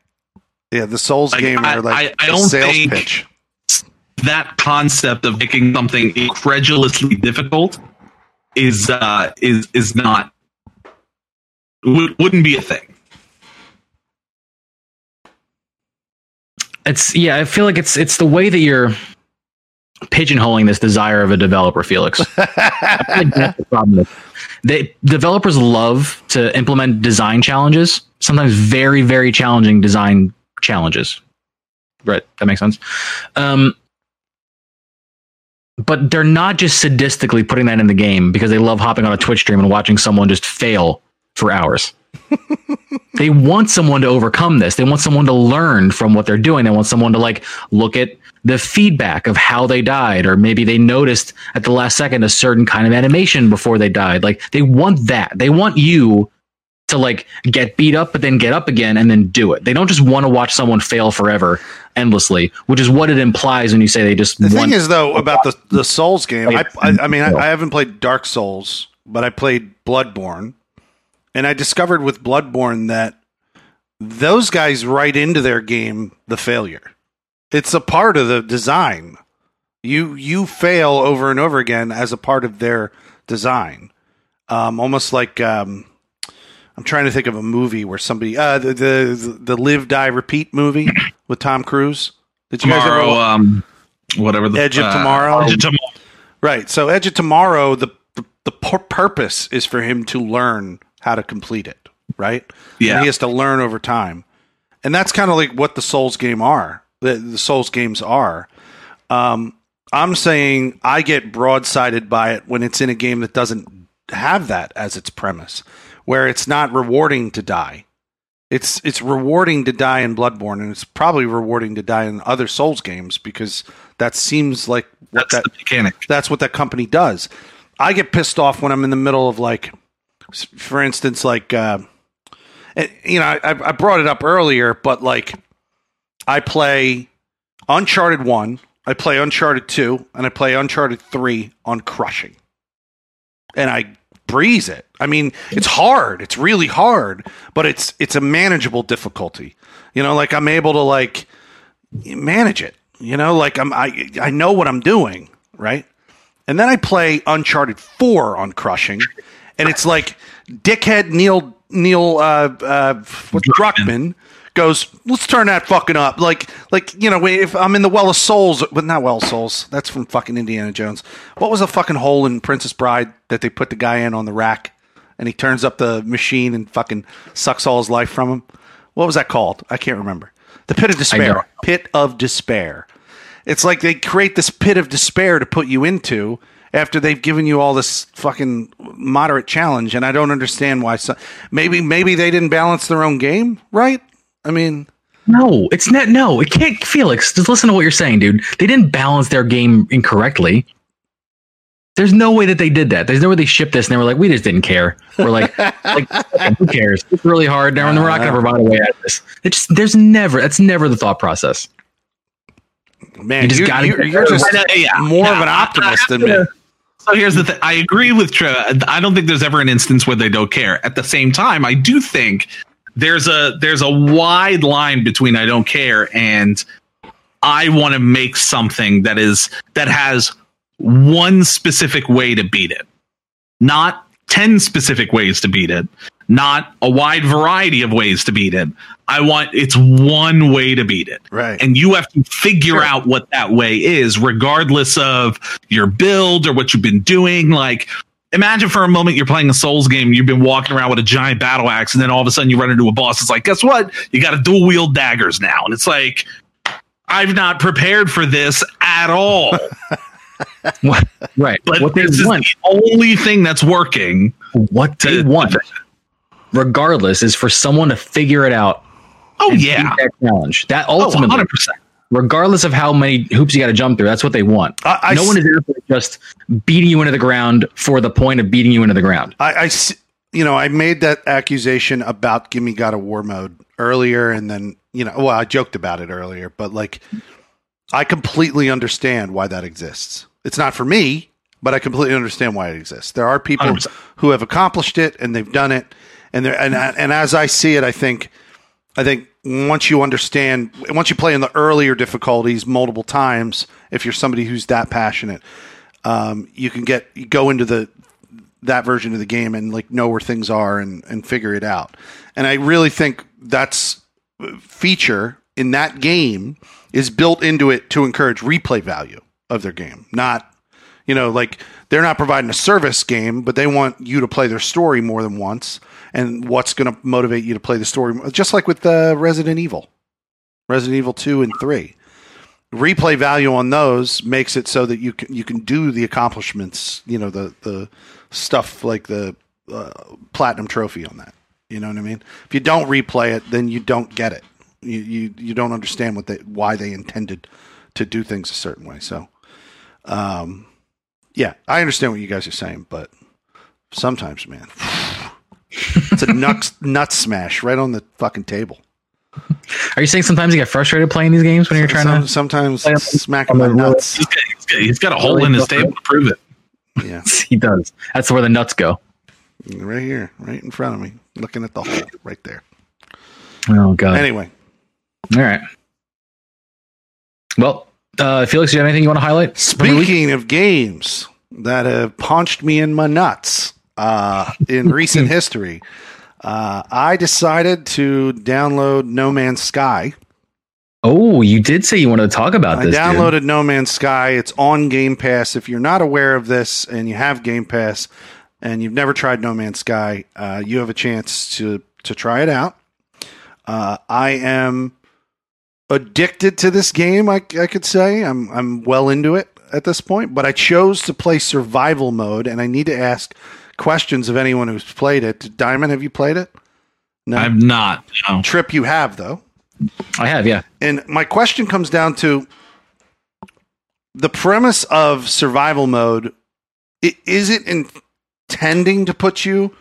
Yeah, the Souls game are like a sales pitch. That concept of making something incredulously difficult is not wouldn't be a thing. I feel like it's the way that you're pigeonholing this desire of a developer, Felix. I feel like that's the problem. Developers love to implement design challenges, sometimes very, very challenging design challenges. Right, that makes sense. But they're not just sadistically putting that in the game because they love hopping on a Twitch stream and watching someone just fail for hours. They want someone to overcome this. They want someone to learn from what they're doing. They want someone to like look at the feedback of how they died, or maybe they noticed at the last second a certain kind of animation before they died. Like they want that. They want you to like get beat up, but then get up again and then do it. They don't just want to watch someone fail forever endlessly, which is what it implies when you say they just. The thing is, though, about the Souls game. I mean, I haven't played Dark Souls, but I played Bloodborne, and I discovered with Bloodborne that those guys write into their game the failure. It's a part of the design. You fail over and over again as a part of their design, almost like. I'm trying to think of a movie where somebody the Live Die Repeat movie with Tom Cruise. Did you guys ever whatever the Edge of Tomorrow? Edge of Tomorrow. Right. So Edge of Tomorrow, the purpose is for him to learn how to complete it, right? Yeah. And he has to learn over time. And that's kind of like what the Souls game are. The Souls games are. I'm saying I get broadsided by it when it's in a game that doesn't have that as its premise, where it's not rewarding to die. It's rewarding to die in Bloodborne, and it's probably rewarding to die in other Souls games because that seems like that's the mechanic. That's what that company does. I get pissed off when I'm in the middle of, like, for instance, like, you know, I brought it up earlier, but like I play Uncharted 1, I play Uncharted 2, and I play Uncharted 3 on crushing. And I breeze it. I mean, it's hard. It's really hard, but it's a manageable difficulty. You know, like I'm able to like manage it. You know, like I know what I'm doing, right? And then I play Uncharted 4 on crushing, and it's like dickhead Neil Druckmann goes, "Let's turn that fucking up." Like you know, if I'm in the Well of Souls, but not Well of Souls. That's from fucking Indiana Jones. What was the fucking hole in Princess Bride that they put the guy in on the rack, and he turns up the machine and fucking sucks all his life from him? What was that called? I can't remember. The Pit of Despair. Pit of Despair. It's like they create this pit of despair to put you into after they've given you all this fucking moderate challenge. And I don't understand why. So maybe they didn't balance their own game, right? I mean, no, it's not. No, it can't. Felix, just listen to what you're saying, dude. They didn't balance their game incorrectly. There's no way that they did that. There's no way they shipped this and they were like, we just didn't care. We're like, who cares? It's really hard. Now we're not going to provide a way out of this. That's never the thought process. Man, you're just more of an optimist than me. So here's the thing. I agree with Trevor. I don't think there's ever an instance where they don't care. At the same time, I do think there's a wide line between I don't care and I want to make something that has one specific way to beat it, not 10 specific ways to beat it, not a wide variety of ways to beat it. It's one way to beat it, right? And you have to figure out what that way is, regardless of your build or what you've been doing. Like, imagine for a moment you're playing a Souls game, you've been walking around with a giant battle axe, and then all of a sudden you run into a boss. It's like, guess what? You got to dual wield daggers now, and it's like, I've not prepared for this at all. Right, but what this is the only thing that's working. What they want, regardless, is for someone to figure it out. Oh yeah, that challenge that ultimately, 100%. Regardless of how many hoops you got to jump through, that's what they want. No one is ever just beating you into the ground for the point of beating you into the ground. I made that accusation about Gimme God of War mode earlier, and then I joked about it earlier, but like, I completely understand why that exists. It's not for me, but I completely understand why it exists. There are people 100%. Who have accomplished it, and they've done it, and as I see it, I think once you play in the earlier difficulties multiple times, if you're somebody who's that passionate, you can go into that version of the game and like know where things are and figure it out. And I really think that's a feature in that game is built into it to encourage replay value of their game. Not, like they're not providing a service game, but they want you to play their story more than once. And what's going to motivate you to play the story, just like with the Resident Evil 2 and 3. Replay value on those makes it so that you can do the accomplishments, the stuff like the platinum trophy on that. You know what I mean? If you don't replay it, then you don't get it. You don't understand why they intended to do things a certain way. So, I understand what you guys are saying, but sometimes, man, it's a nut smash right on the fucking table. Are you saying sometimes you get frustrated playing these games when you're trying to? Sometimes smack him on the nuts. He's got a hole in his table to prove it. Yeah, he does. That's where the nuts go. Right here, right in front of me, looking at the hole right there. Oh God. Anyway. All right. Well, Felix, do you have anything you want to highlight? Speaking of games that have punched me in my nuts in recent history, I decided to download No Man's Sky. Oh, you did say you wanted to talk about this. I downloaded No Man's Sky. It's on Game Pass. If you're not aware of this and you have Game Pass and you've never tried No Man's Sky, you have a chance to try it out. I am addicted to this game. I could say I'm well into it at this point, but I chose to play survival mode, and I need to ask questions of anyone who's played it. Diamond, have you played it? No, I've not. No. Trip, you have though. I have, yeah. And my question comes down to the premise of survival mode. Is it intending to put you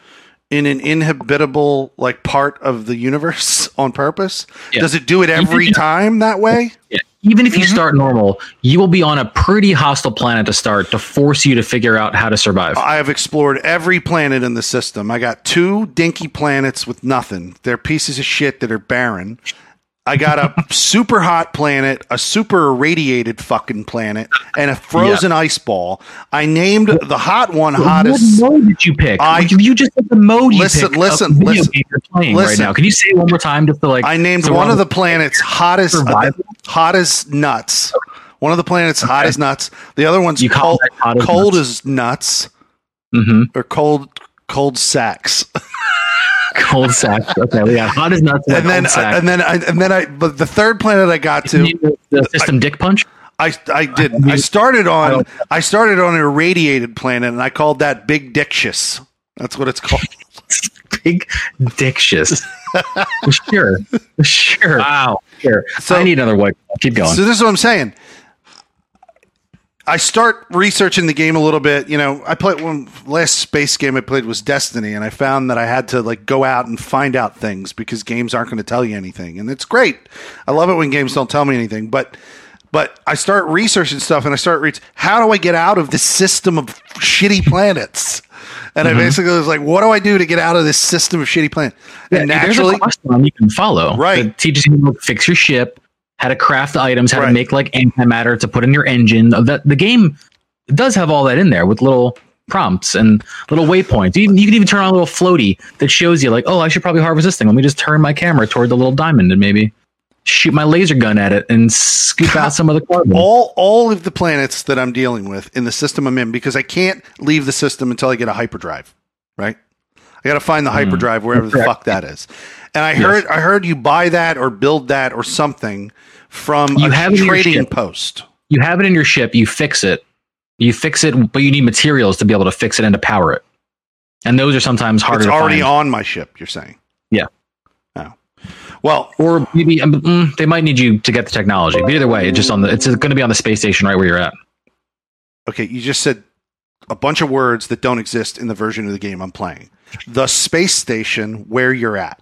in an inhabitable part of the universe on purpose? Yeah. Does it do it every time that way? Yeah. Even if you start normal, you will be on a pretty hostile planet to start to force you to figure out how to survive. I have explored every planet in the system. I got 2 dinky planets with nothing. They're pieces of shit that are barren. I got a super hot planet, a super irradiated fucking planet, and a frozen ice ball. I named the hot one hottest. What mode did you pick? You just said the mode you picked. Listen, you're playing right now. Can you say it one more time? Just to I named one of the planets hottest, hottest nuts. Okay. One of the planets hot as nuts. The other one's cold as nuts. Mm-hmm. Or cold sacks. Cold sacks. Okay, we got hot as nuts. And then the third planet I got to system dick punch. I didn't. I started on Irradiated Planet, and I called that Big Dictious. That's what it's called. Big Dictious. Sure. Wow. Sure. So, I need another white. Keep going. So this is what I'm saying. I start researching the game a little bit. You know, I played one last space game I played was Destiny, and I found that I had to like go out and find out things because games aren't going to tell you anything, and it's great. I love it when games don't tell me anything, but I start researching stuff, and I start how do I get out of this system of shitty planets? And I basically was like, what do I do to get out of this system of shitty planets? And naturally, there's a course you can follow, right? That teaches you how to fix your ship, how to craft items, how to make like antimatter to put in your engine. The game does have all that in there with little prompts and little waypoints. You can even turn on a little floaty that shows you like, oh, I should probably harvest this thing. Let me just turn my camera toward the little diamond and maybe shoot my laser gun at it and scoop out some of the carbon. All of the planets that I'm dealing with in the system I'm in, because I can't leave the system until I get a hyperdrive, right? I got to find the hyperdrive wherever the fuck that is. And I heard you buy that or build that or something from a trading post. You have it in your ship. You fix it, but you need materials to be able to fix it and to power it. And those are sometimes harder to find. It's already on my ship, you're saying? Yeah. Oh. Well, or maybe they might need you to get the technology. But either way, it's going to be on the space station right where you're at. Okay, you just said a bunch of words that don't exist in the version of the game I'm playing. The space station where you're at.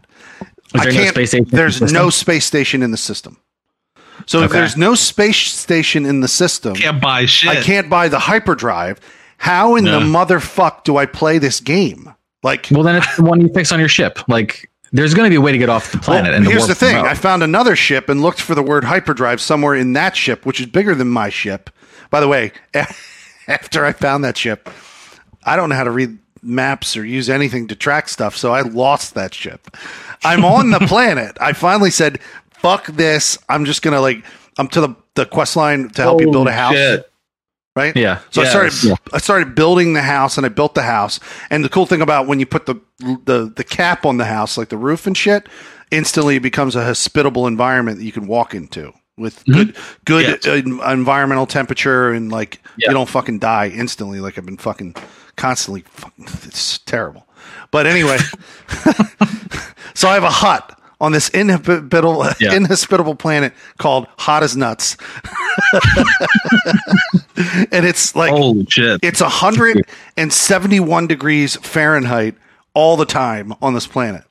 There's no space station in the system. So if there's no space station in the system, can't buy shit. I can't buy the hyperdrive. How in the motherfuck do I play this game? Like, well, then it's the one you fix on your ship. Like, there's going to be a way to get off the planet. And here's the thing. I found another ship and looked for the word hyperdrive somewhere in that ship, which is bigger than my ship. By the way, after I found that ship, I don't know how to read maps or use anything to track stuff, so I lost that ship. I'm on the planet. I finally said, fuck this. I'm just going to I'm to the quest line to help you build a house. Shit. Right? Yeah. So I started building the house, and I built the house. And the cool thing about when you put the cap on the house, like the roof and shit, instantly it becomes a hospitable environment that you can walk into with good environmental temperature, and you don't fucking die instantly. Like I've been fucking constantly. It's terrible. But anyway, so I have a hut on this inhospitable planet called Hot as Nuts. And it's like, holy shit, it's 171 degrees Fahrenheit all the time on this planet.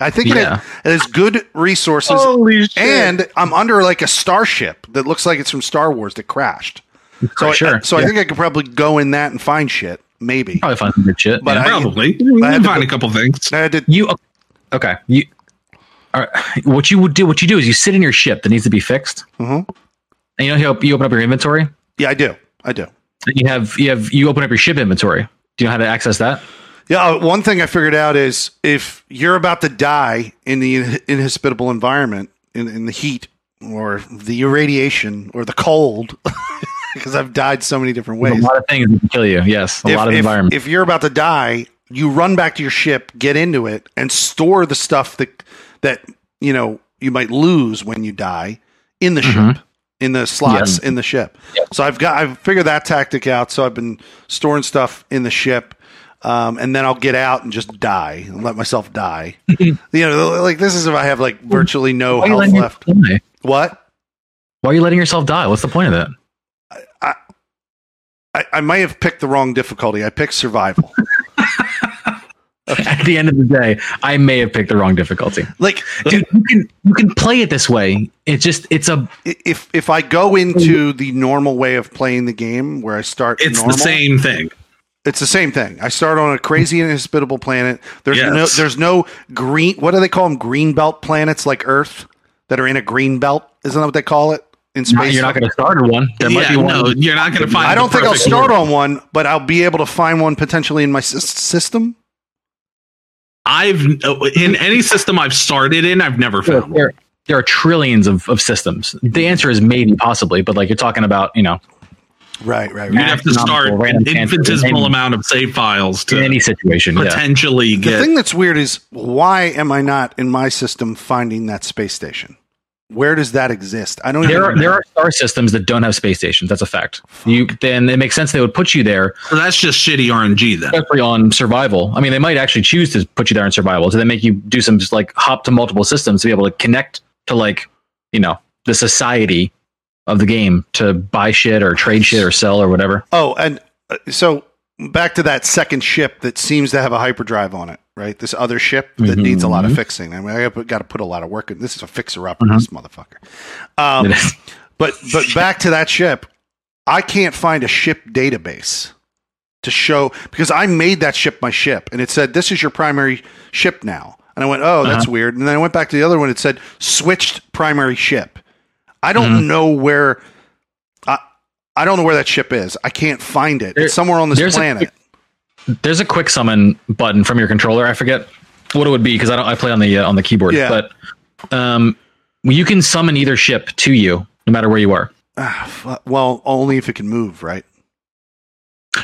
I think it has good resources. Holy shit. And I'm under like a starship that looks like it's from Star Wars that crashed. I think I could probably go in that and find shit. Maybe. Probably find some good shit. But I had to find a couple things. All right. What you do is you sit in your ship that needs to be fixed, and you open up your inventory. Yeah, I do. You open up your ship inventory. Do you know how to access that? Yeah, one thing I figured out is if you're about to die in the inhospitable environment, in the heat or the irradiation or the cold, because I've died so many different ways. There's a lot of things that can kill you. Yes, a lot of environments. If you're about to die, you run back to your ship, get into it, and store the stuff that you know you might lose when you die in the ship, in the slots in the ship. Yeah. So I've figured that tactic out. So I've been storing stuff in the ship, and then I'll get out and just die and let myself die. You know, like this is if I have like virtually no health left. Why are you letting yourself die? What's the point of that? I might have picked the wrong difficulty. I picked survival. Okay. At the end of the day, I may have picked the wrong difficulty. Like, dude, you can play it this way. It's just if I go into the normal way of playing the game where I start, It's the same thing. I start on a crazy inhospitable planet. There's no green. What do they call them? Green belt planets like Earth that are in a green belt. Isn't that what they call it? In space, you're not going to start on one. There might be one. No, you're not going to find. I don't think I'll start on one, but I'll be able to find one potentially in my system. In any system I've started in, I've never found one. There are trillions of systems. The answer is maybe, possibly, but like you're talking about, you know, right. You'd have to start an infinitesimal amount of save files to in any situation potentially get. The thing that's weird is why am I not in my system finding that space station? Where does that exist? I don't even know. There are star systems that don't have space stations. That's a fact. Then it makes sense they would put you there. So that's just shitty RNG then. Especially on survival. I mean, they might actually choose to put you there in survival. So they make you do some just like hop to multiple systems to be able to connect to like, you know, the society of the game to buy shit or trade shit or sell or whatever. Oh, and so back to that second ship that seems to have a hyperdrive on it. Right, this other ship that needs a lot of fixing. I mean, I got to put a lot of work in. This is a fixer-upper, this motherfucker. But back to that ship, I can't find a ship database to show because I made that ship my ship, and it said this is your primary ship now. And I went, oh, that's weird. And then I went back to the other one. It said switched primary ship. I don't know where. I don't know where that ship is. I can't find it. It's somewhere on this planet. There's a quick summon button from your controller. I forget what it would be because I play on the keyboard. Yeah. But you can summon either ship to you, no matter where you are. Well, only if it can move, right?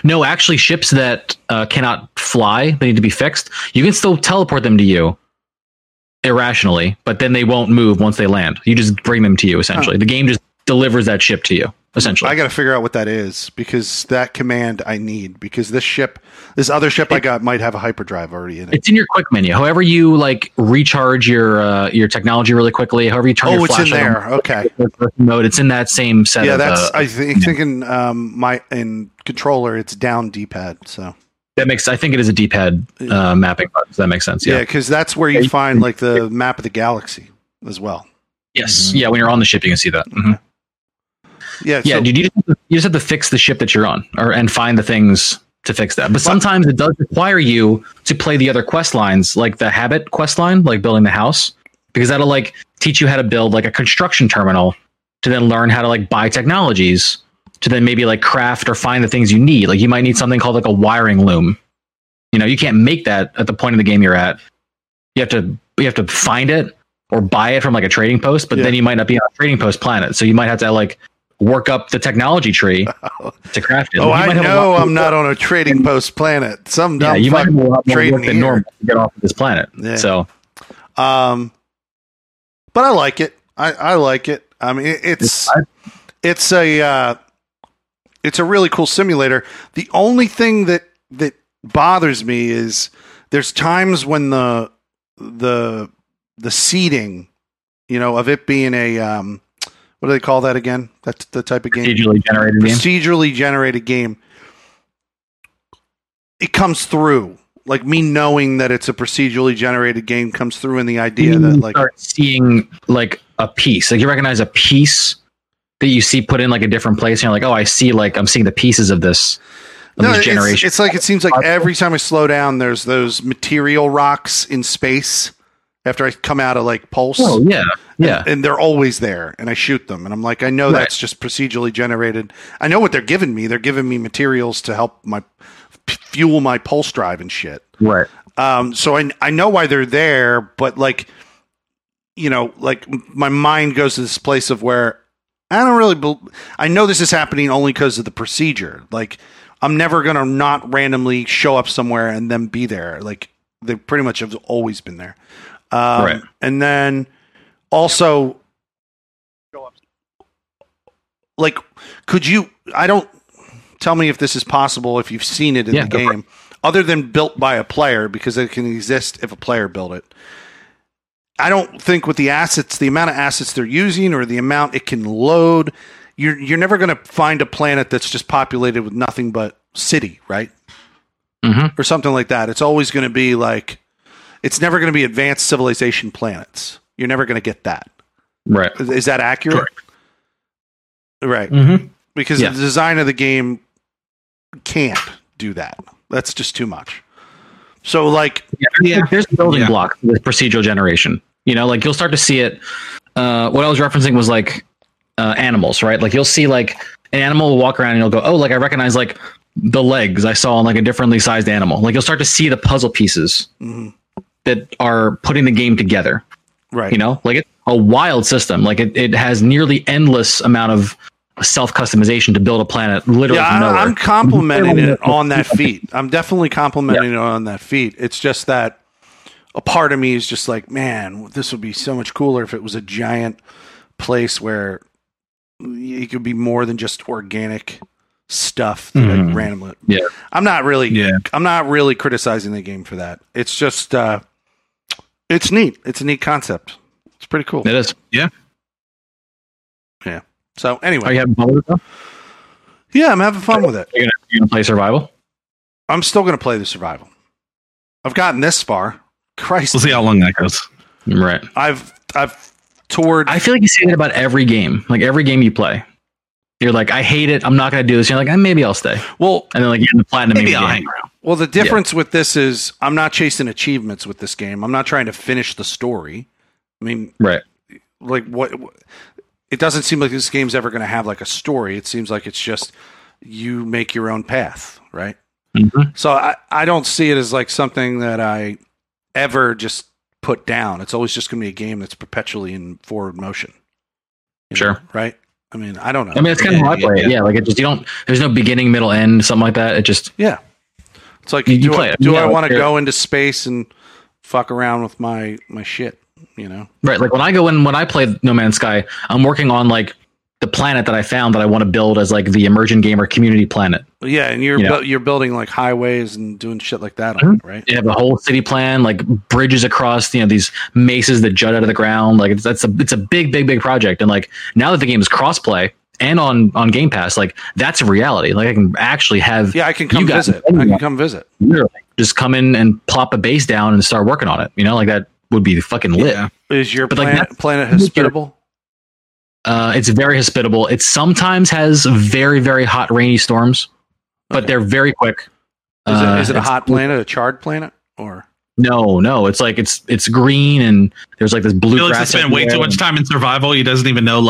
No, actually, ships that cannot fly, they need to be fixed. You can still teleport them to you irrationally, but then they won't move once they land. You just bring them to you, essentially. Oh. The game just delivers that ship to you. Essentially, I got to figure out what that is because that command I need because this other ship I got might have a hyperdrive already in it. It's in your quick menu. However, you like recharge your technology really quickly. However, you turn your flash on. Oh, it's in there. Okay. Mode. It's in that same set. Yeah, that's I think in controller it's down D-pad. So that makes I think it is a D-pad mapping button. So that makes sense. Yeah, because that's where you find like the map of the galaxy as well. Yes. Mm-hmm. Yeah, when you're on the ship, you can see that. Mm-hmm. Okay. Yeah, yeah. So, you just have to fix the ship that you're on, and find the things to fix that. But sometimes it does require you to play the other quest lines, like the habit quest line, like building the house, because that'll like teach you how to build like a construction terminal, to then learn how to like buy technologies, to then maybe like craft or find the things you need. Like you might need something called like a wiring loom. You know, you can't make that at the point of the game you're at. You have to find it or buy it from like a trading post, but then you might not be on a trading post planet, so you might have to like work up the technology tree to craft it. Oh, I know I'm not on a trading post planet. Some dumb you might have a lot more trading work than normal to get off of this planet. Yeah. So, but I like it. I like it. I mean, it's a really cool simulator. The only thing that bothers me is there's times when the seeding, you know, of it being a what do they call that again? That's the type of game. Procedurally generated game. It comes through. Like me knowing that it's a procedurally generated game comes through in the idea that like start seeing like a piece. Like you recognize a piece that you see put in like a different place, and you're like, oh, I see like I'm seeing the pieces of this. Generation. It's like it seems like every time I slow down there's those material rocks in space. After I come out of like Pulse. Oh, yeah. Yeah. And they're always there. And I shoot them. And I'm like, I know that's just procedurally generated. I know what they're giving me. They're giving me materials to help my fuel my Pulse drive and shit. Right. So I know why they're there, but like, you know, like my mind goes to this place of where I don't really, I know this is happening only because of the procedure. Like I'm never going to not randomly show up somewhere and then be there. Like they pretty much have always been there. Right. And then also like, I don't tell me if this is possible, if you've seen it in the game other than built by a player, because it can exist if a player built it. I don't think with the amount of assets they're using or the amount it can load, you're never going to find a planet that's just populated with nothing but city, right? Mm-hmm. Or something like that. It's always going to be like, it's never going to be advanced civilization planets. You're never going to get that. Right. Is that accurate? Correct. Right. Mm-hmm. Because the design of the game can't do that. That's just too much. So like, there's building blocks for this procedural generation, you know, like you'll start to see it. What I was referencing was like animals, right? Like you'll see like an animal will walk around and you'll go, oh, like I recognize like the legs I saw on like a differently sized animal. Like you'll start to see the puzzle pieces. Mm-hmm. That are putting the game together, right? You know, like it's a wild system. Like it has nearly endless amount of self customization to build a planet. Literally, I'm complimenting it on that feat. I'm definitely complimenting it on that feat. It's just that a part of me is just like, man, this would be so much cooler if it was a giant place where it could be more than just organic stuff that I randomly. Yeah. I'm not really criticizing the game for that. It's just it's neat. It's a neat concept. It's pretty cool. It is. Yeah. Yeah. So anyway. Are you having fun with it? Yeah, I'm having fun with it. You're gonna play survival? I'm still gonna play the survival. I've gotten this far. Christ. We'll see how long that goes. Right. I've toured. I feel like you say that about every game. Like every game you play. You're like, I hate it. I'm not going to do this. You're like, maybe I'll stay. Well, and then like you're in the platinum. Maybe I'll hang around. Well, the difference with this is I'm not chasing achievements with this game. I'm not trying to finish the story. I mean, right? Like what? It doesn't seem like this game's ever going to have like a story. It seems like it's just you make your own path, right? Mm-hmm. So I don't see it as like something that I ever just put down. It's always just going to be a game that's perpetually in forward motion. Sure. Know, right. I mean, I don't know. I mean, it's kind of how I play it. Yeah, like it just there's no beginning, middle, end, something like that. It just it's like you play it. Do I want to go into space and fuck around with my shit? You know, right? Like when I play No Man's Sky, I'm working on like the planet that I found that I want to build as like the emergent gamer community planet. Yeah, and you're building like highways and doing shit like that, on it, right? You have a whole city plan, like bridges across, these mesas that jut out of the ground. Like it's a big project. And like now that the game is crossplay and on Game Pass, like that's a reality. Like I can actually have I can come visit. Literally, just come in and plop a base down and start working on it. Like that would be fucking lit. Yeah. Is your planet hospitable? It's very hospitable. It sometimes has very, very hot, rainy storms, but they're very quick. Is it a hot planet, a charred planet, or no? It's like it's green and there's like this blue. Felix has spent way too much time in survival. He doesn't even know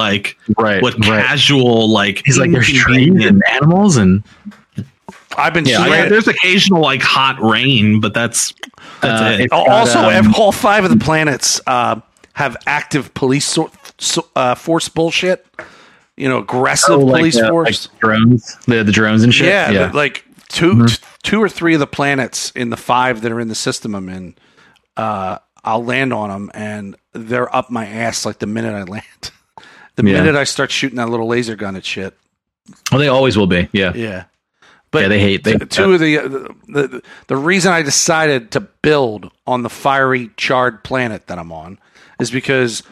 casual He's like there's trees and animals and. I've been there's occasional like hot rain, but that's it. Also, all five of the planets have active police force bullshit, aggressive police force, like drones, the drones and shit. Yeah, yeah. Like two or three of the planets in the five that are in the system I'm in, I'll land on them and they're up my ass. Like the minute I land, minute I start shooting that little laser gun at shit. Well, they always will be. Yeah, yeah. But yeah, the reason I decided to build on the fiery, charred planet that I'm on is because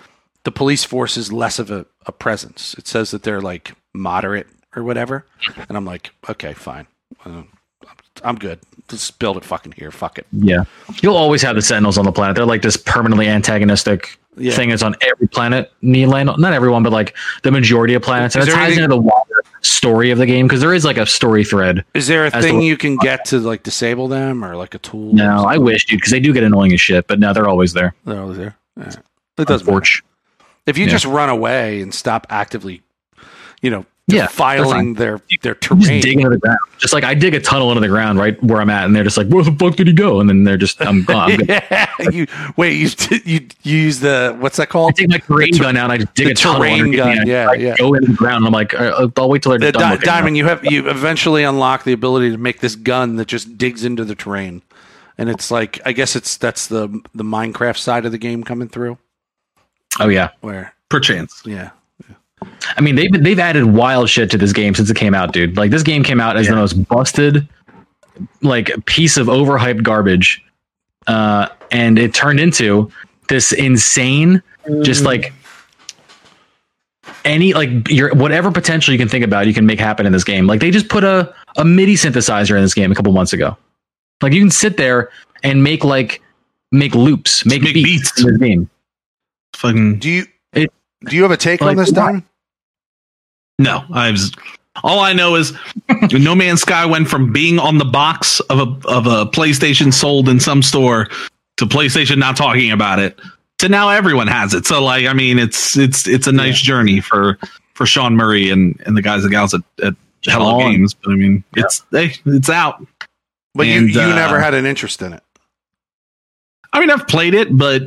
the police force is less of a presence. It says that they're like moderate or whatever. And I'm like, okay, fine. I'm good. Let's build it fucking here. Fuck it. Yeah. You'll always have the Sentinels on the planet. They're like this permanently antagonistic thing that's on every planet. Not everyone, but like the majority of planets. And it ties into the wider story of the game because there is like a story thread. Is there a thing you can get to like disable them or like a tool? No, I wish, dude, because they do get annoying as shit, but no, they're always there. They're always there. Yeah. It does work. If you just run away and stop actively, defiling their terrain, just digging into the ground. Just like I dig a tunnel into the ground right where I'm at, and they're just like, "Where the fuck did he go?" And then they're just, "I'm gone." You use the what's that called? I take my terrain gun out. And I just dig a terrain gun. I go in the ground. And I'm like, I'll wait till they're done. Diamond, you eventually unlock the ability to make this gun that just digs into the terrain, and it's like I guess that's the Minecraft side of the game coming through. Oh yeah, where perchance? Yeah, I mean they've added wild shit to this game since it came out, dude. Like this game came out as the most busted, like piece of overhyped garbage, and it turned into this insane, just like any like your whatever potential you can think about, you can make happen in this game. Like they just put a MIDI synthesizer in this game a couple months ago. Like you can sit there and make loops, make beats in this game. Fucking do you have a take on this, Don? No, all I know is No Man's Sky went from being on the box of a PlayStation sold in some store to PlayStation not talking about it to now everyone has it. So like, I mean, it's a nice journey for Sean Murray and the guys and gals at Hello Games. But I mean, it's out. But you never had an interest in it. I mean, I've played it, but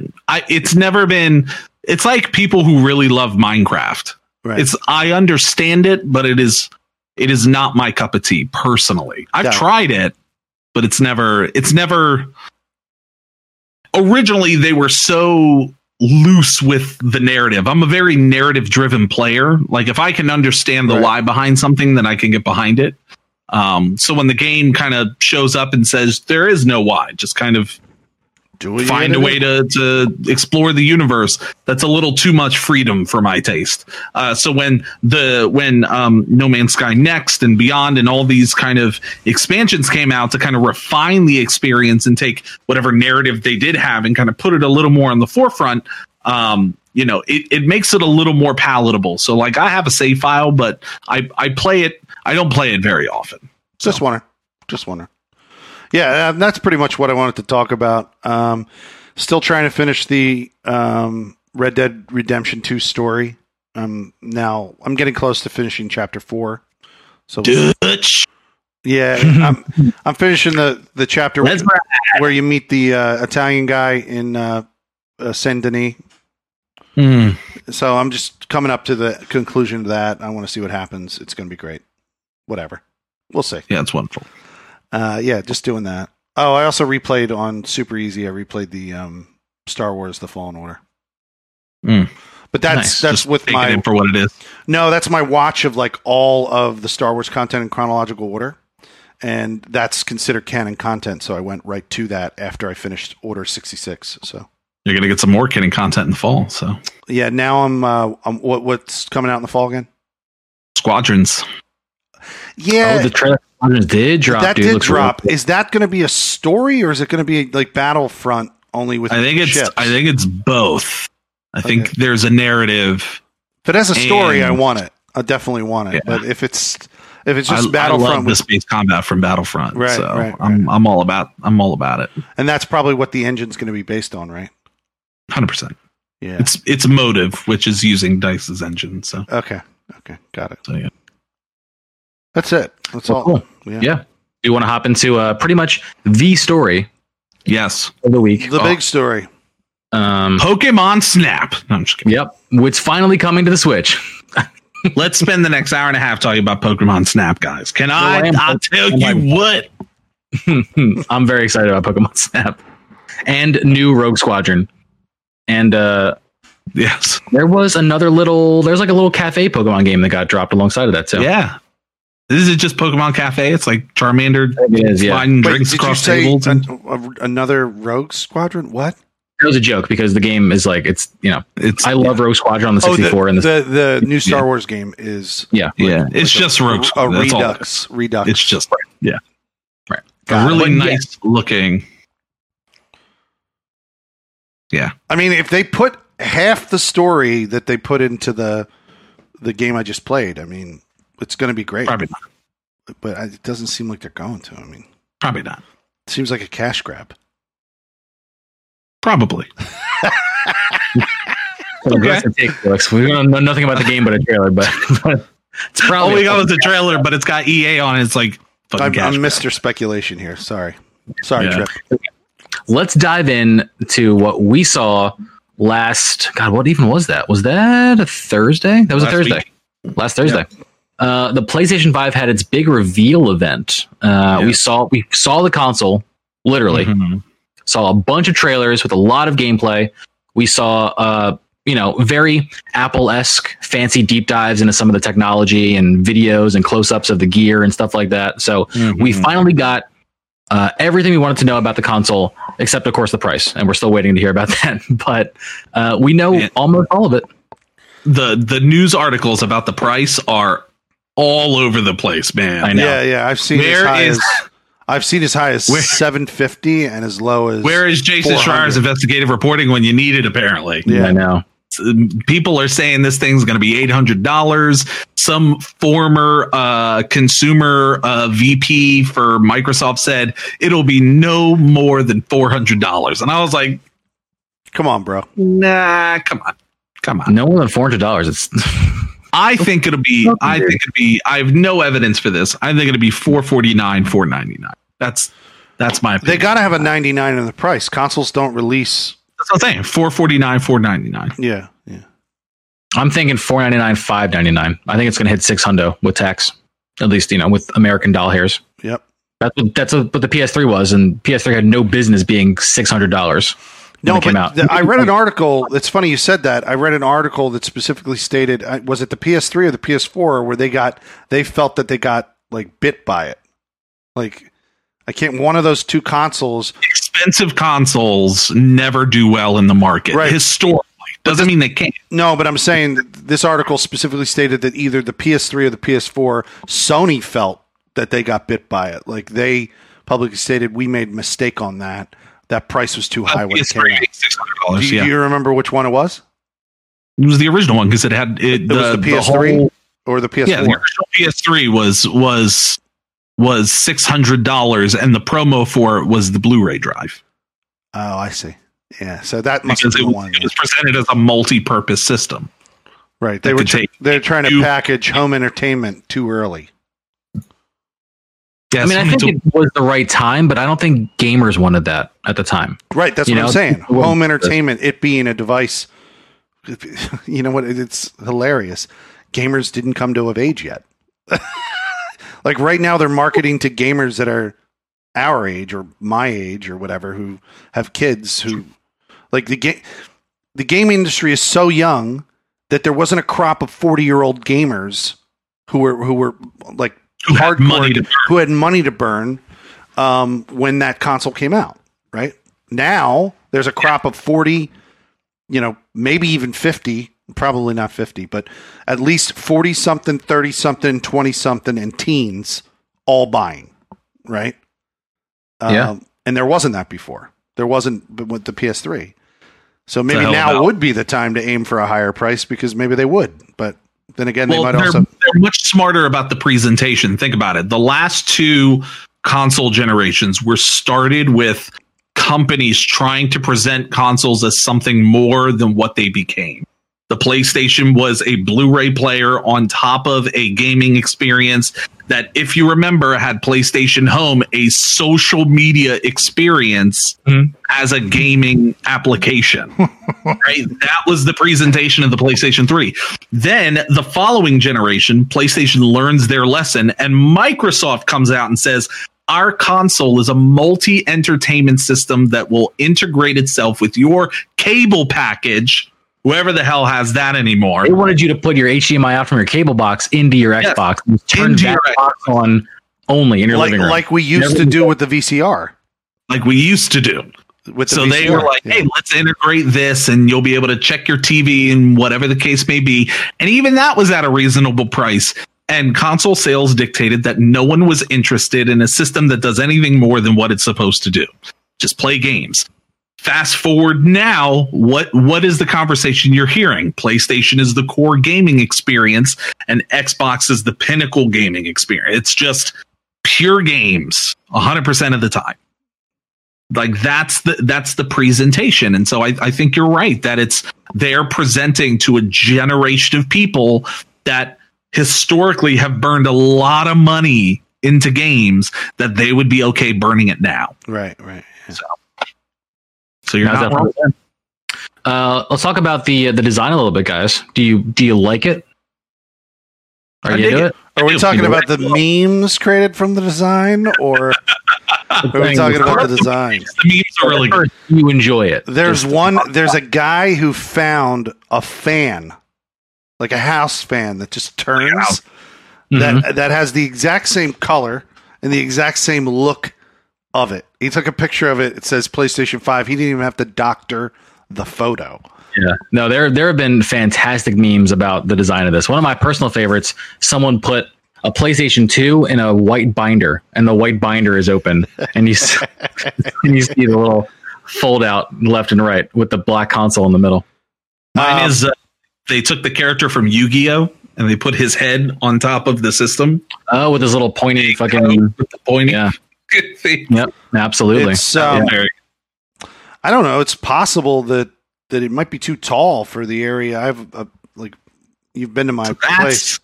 it's never been. It's like people who really love Minecraft. Right. I understand it, but it is not my cup of tea personally. I've tried it, but it's never. Originally, they were so loose with the narrative. I'm a very narrative driven player. Like if I can understand the lie behind something, then I can get behind it. So when the game kind of shows up and says there is no why, just kind of find a way to explore the universe. That's a little too much freedom for my taste. So when No Man's Sky Next and Beyond and all these kind of expansions came out to kind of refine the experience and take whatever narrative they did have and kind of put it a little more on the forefront, it makes it a little more palatable. So like I have a save file, but I play it. I don't play it very often. So. Just wonder. Yeah, that's pretty much what I wanted to talk about. Still trying to finish the Red Dead Redemption 2 story. Now I'm getting close to finishing Chapter 4. So Dutch. Yeah, I'm finishing the chapter where you meet the Italian guy in Saint-Denis. Mm. So I'm just coming up to the conclusion of that. I want to see what happens. It's going to be great. Whatever. We'll see. Yeah, it's wonderful. Just doing that. Oh, I also replayed on Super Easy. I replayed the Star Wars: The Fallen Order. Mm. But that's just with my for what it is. No, that's my watch of like all of the Star Wars content in chronological order, and that's considered canon content. So I went right to that after I finished Order 66. So you're gonna get some more canon content in the fall. So yeah, now I'm what's coming out in the fall again? Squadrons. Yeah, the trailer did drop. That did drop. Really cool. Is that going to be a story, or is it going to be like Battlefront only with? I think it's both. I think there's a narrative. If it has a story, I want it. I definitely want it. Yeah. But if it's just Battlefront, I love the space combat from Battlefront, right? So right. I'm all about it. And that's probably what the engine's going to be based on, right? 100%. Yeah, it's Motive, which is using Dice's engine. So okay, got it. So yeah. That's it. That's all. Cool. Yeah. You want to hop into pretty much the story? Yes. Of the week. The big story. Pokemon Snap. No, I'm just kidding. Yep. It's finally coming to the Switch. Let's spend the next hour and a half talking about Pokemon Snap, guys. I'll tell you what. I'm very excited about Pokemon Snap. And new Rogue Squadron. And yes. There was there's like a little cafe Pokemon game that got dropped alongside of that too. Yeah. Is it just Pokemon Cafe? It's like Charmander flying drinks across tables. Another Rogue Squadron? What? It was a joke because the game is like I love Rogue Squadron on the 64 and the new Star Wars game is it's just Rogue Squadron. Redux. It's just right. God. Nice looking. Yeah, I mean, if they put half the story that they put into the game I just played, I mean. It's going to be great. Probably not. But it doesn't seem like they're going to. I mean, probably not. It seems like a cash grab. Probably. Okay. We don't know nothing about the game but a trailer. But it's probably all we got was a trailer, but it's got EA on it. It's like fucking cash grab. I'm Mr. Speculation here. Sorry, Trip. Let's dive in to what we saw last. God, what even was that? Was that a Thursday? That was last a Thursday. Week. Last Thursday. Yeah. The PlayStation 5 had its big reveal event. We saw the console, literally. Mm-hmm. Saw a bunch of trailers with a lot of gameplay. We saw very Apple-esque fancy deep dives into some of the technology and videos and close-ups of the gear and stuff like that. So we finally got everything we wanted to know about the console, except of course the price, and we're still waiting to hear about that. But we know almost all of it. The news articles about the price are all over the place, man. I know. Yeah. I've seen as high as $750 and as low as. Where is Jason Schreier's investigative reporting when you need it? Apparently, yeah, I know. People are saying this thing's going to be $800. Some former consumer VP for Microsoft said it'll be no more than $400, and I was like, "Come on, bro! Nah, come on! No more than $400. It's." I think it'll be, I have no evidence for this. I think it'll be $449, $499. That's my opinion. They got to have a 99 in the price. Consoles don't release. That's what I'm saying. $449, $499. Yeah. I'm thinking $499, $599. I think it's going to hit $600 with tax, at least, with American doll hairs. Yep. That's what the PS3 was, and PS3 had no business being $600. No, but I read an article. It's funny you said that. I read an article that specifically stated, was it the PS3 or the PS4 where they felt that they got like bit by it. Like, I can't. One of those two consoles. Expensive consoles never do well in the market, right? Historically, doesn't mean they can't. No, but I'm saying this article specifically stated that either the PS3 or the PS4, Sony felt that they got bit by it. Like, they publicly stated, we made a mistake on that. That price was too high when it came out. $600, do you remember which one it was? It was the original one because it had it was the PS3 or the PS4. Yeah, the original PS3 was $600, and the promo for it was the Blu-ray drive. Oh, I see. Yeah, so that must be one. It was presented as a multi-purpose system, right? They were they're trying to package home entertainment too early. Yes, I mean, I think it was the right time, but I don't think gamers wanted that at the time. Right, that's what I'm saying. Home entertainment, it being a device. You know what? It's hilarious. Gamers didn't come to of age yet. Like right now, they're marketing to gamers that are our age or my age or whatever who have kids who like the game industry is so young that there wasn't a crop of 40-year-old gamers who were like hardcore, who had money to burn when that console came out. Right now, there's a crop of 40, maybe even 50. Probably not 50, but at least 40-something, 30-something, 20-something, and teens all buying, right? Yeah. And there wasn't that before. There wasn't with the PS3. So maybe now would be the time to aim for a higher price because maybe they would. But then again, they might also... They're much smarter about the presentation. Think about it. The last two console generations were started with companies trying to present consoles as something more than what they became. The PlayStation was a Blu-ray player on top of a gaming experience that, if you remember, had PlayStation Home, a social media experience as a gaming application. Right? That was the presentation of the PlayStation 3. Then the following generation, PlayStation learns their lesson, and Microsoft comes out and says, our console is a multi-entertainment system that will integrate itself with your cable package. Whoever the hell has that anymore? They wanted you to put your HDMI out from your cable box into your Xbox and turn that box on only in your living room, like we used to do with the VCR. Like we used to do with the VCR. So they were like, "Hey, let's integrate this, and you'll be able to check your TV and whatever the case may be." And even that was at a reasonable price. And console sales dictated that no one was interested in a system that does anything more than what it's supposed to do—just play games. Fast forward now, what is the conversation you're hearing? PlayStation is the core gaming experience, and Xbox is the pinnacle gaming experience. It's just pure games 100% of the time. Like that's the presentation. And so I think you're right that they're presenting to a generation of people that historically have burned a lot of money into games that they would be okay burning it now. Right. Yeah. So you're not wrong. Let's talk about the design a little bit, guys. Do you like it? Are we talking about the memes created from the design, or are we talking about the design? The memes are really good. You enjoy it. There's a guy who found a fan, like a house fan that just turns that has the exact same color and the exact same look of it. He took a picture of it. It says PlayStation 5. He didn't even have to doctor the photo. Yeah. No, there have been fantastic memes about the design of this. One of my personal favorites, someone put a PlayStation 2 in a white binder, and the white binder is open, and you see the little fold out left and right with the black console in the middle. Mine is they took the character from Yu-Gi-Oh! And they put his head on top of the system. Oh, with his little pointy pointy. Yeah. Yep, absolutely. I don't know. It's possible that it might be too tall for the area. You've been to my place.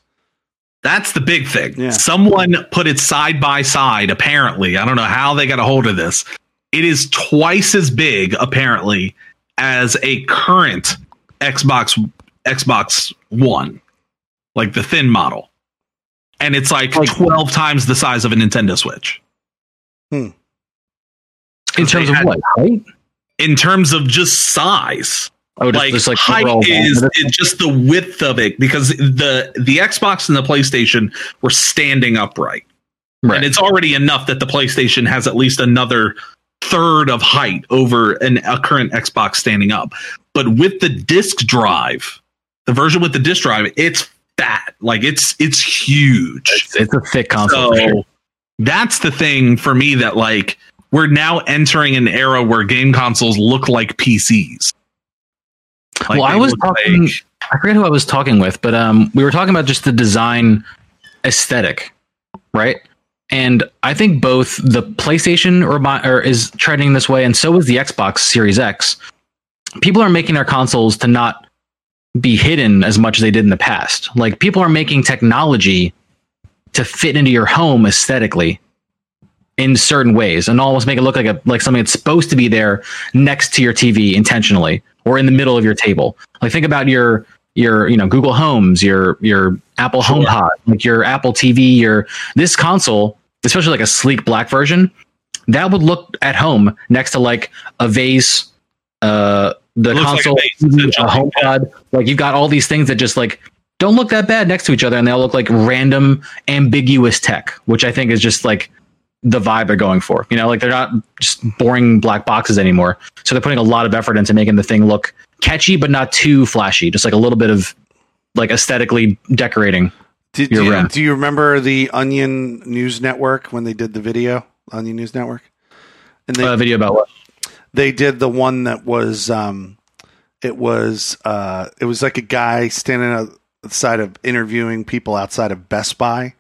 That's the big thing. Yeah. Someone put it side by side. Apparently, I don't know how they got a hold of this. It is twice as big, apparently, as a current Xbox One, like the thin model, and it's like 12 times the size of a Nintendo Switch. In terms of what? Height? in terms of just size. Oh, just like height is just the width of it, because the Xbox and the PlayStation were standing upright. Right. And it's already enough that the PlayStation has at least another third of height over a current Xbox standing up. But with the disc drive, the version with the disc drive, it's fat. Like it's huge. It's a thick console. So sure. That's the thing for me that like we're now entering an era where game consoles look like PCs. Like well, I was talking. Like, I forget who I was talking with, but we were talking about just the design aesthetic, right? And I think both the PlayStation or is trending this way, and so is the Xbox Series X. People are making their consoles to not be hidden as much as they did in the past. Like people are making technology to fit into your home aesthetically in certain ways, and almost make it look like something that's supposed to be there next to your TV intentionally, or in the middle of your table. Like think about your Google Homes, your Apple HomePod, like your Apple TV, this console, especially like a sleek black version, that would look at home next to like a vase, the console, like a HomePod. Like you've got all these things that just like don't look that bad next to each other, and they'll look like random ambiguous tech, which I think is just like the vibe they're going for. You know, like they're not just boring black boxes anymore. So they're putting a lot of effort into making the thing look catchy, but not too flashy. Just like a little bit of like aesthetically decorating. Do you remember the Onion News Network when they did the video? Onion News Network? And they video about what? They did the one that was it was like a guy standing outside of interviewing people outside of Best Buy.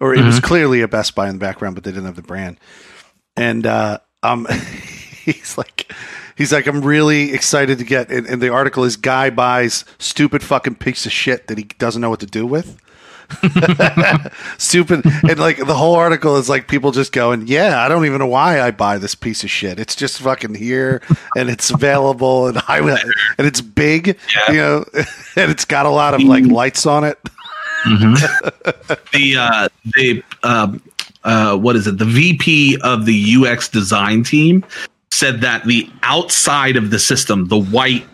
Or it was clearly a Best Buy in the background, but they didn't have the brand. And he's like, I'm really excited to get. And the article is, guy buys stupid fucking piece of shit that he doesn't know what to do with. Stupid. And like the whole article is like people just going, yeah, I don't even know why I buy this piece of shit. It's just fucking here, and it's available, and it's big, you know, and it's got a lot of like lights on it. The VP of the UX design team said that the outside of the system, the white,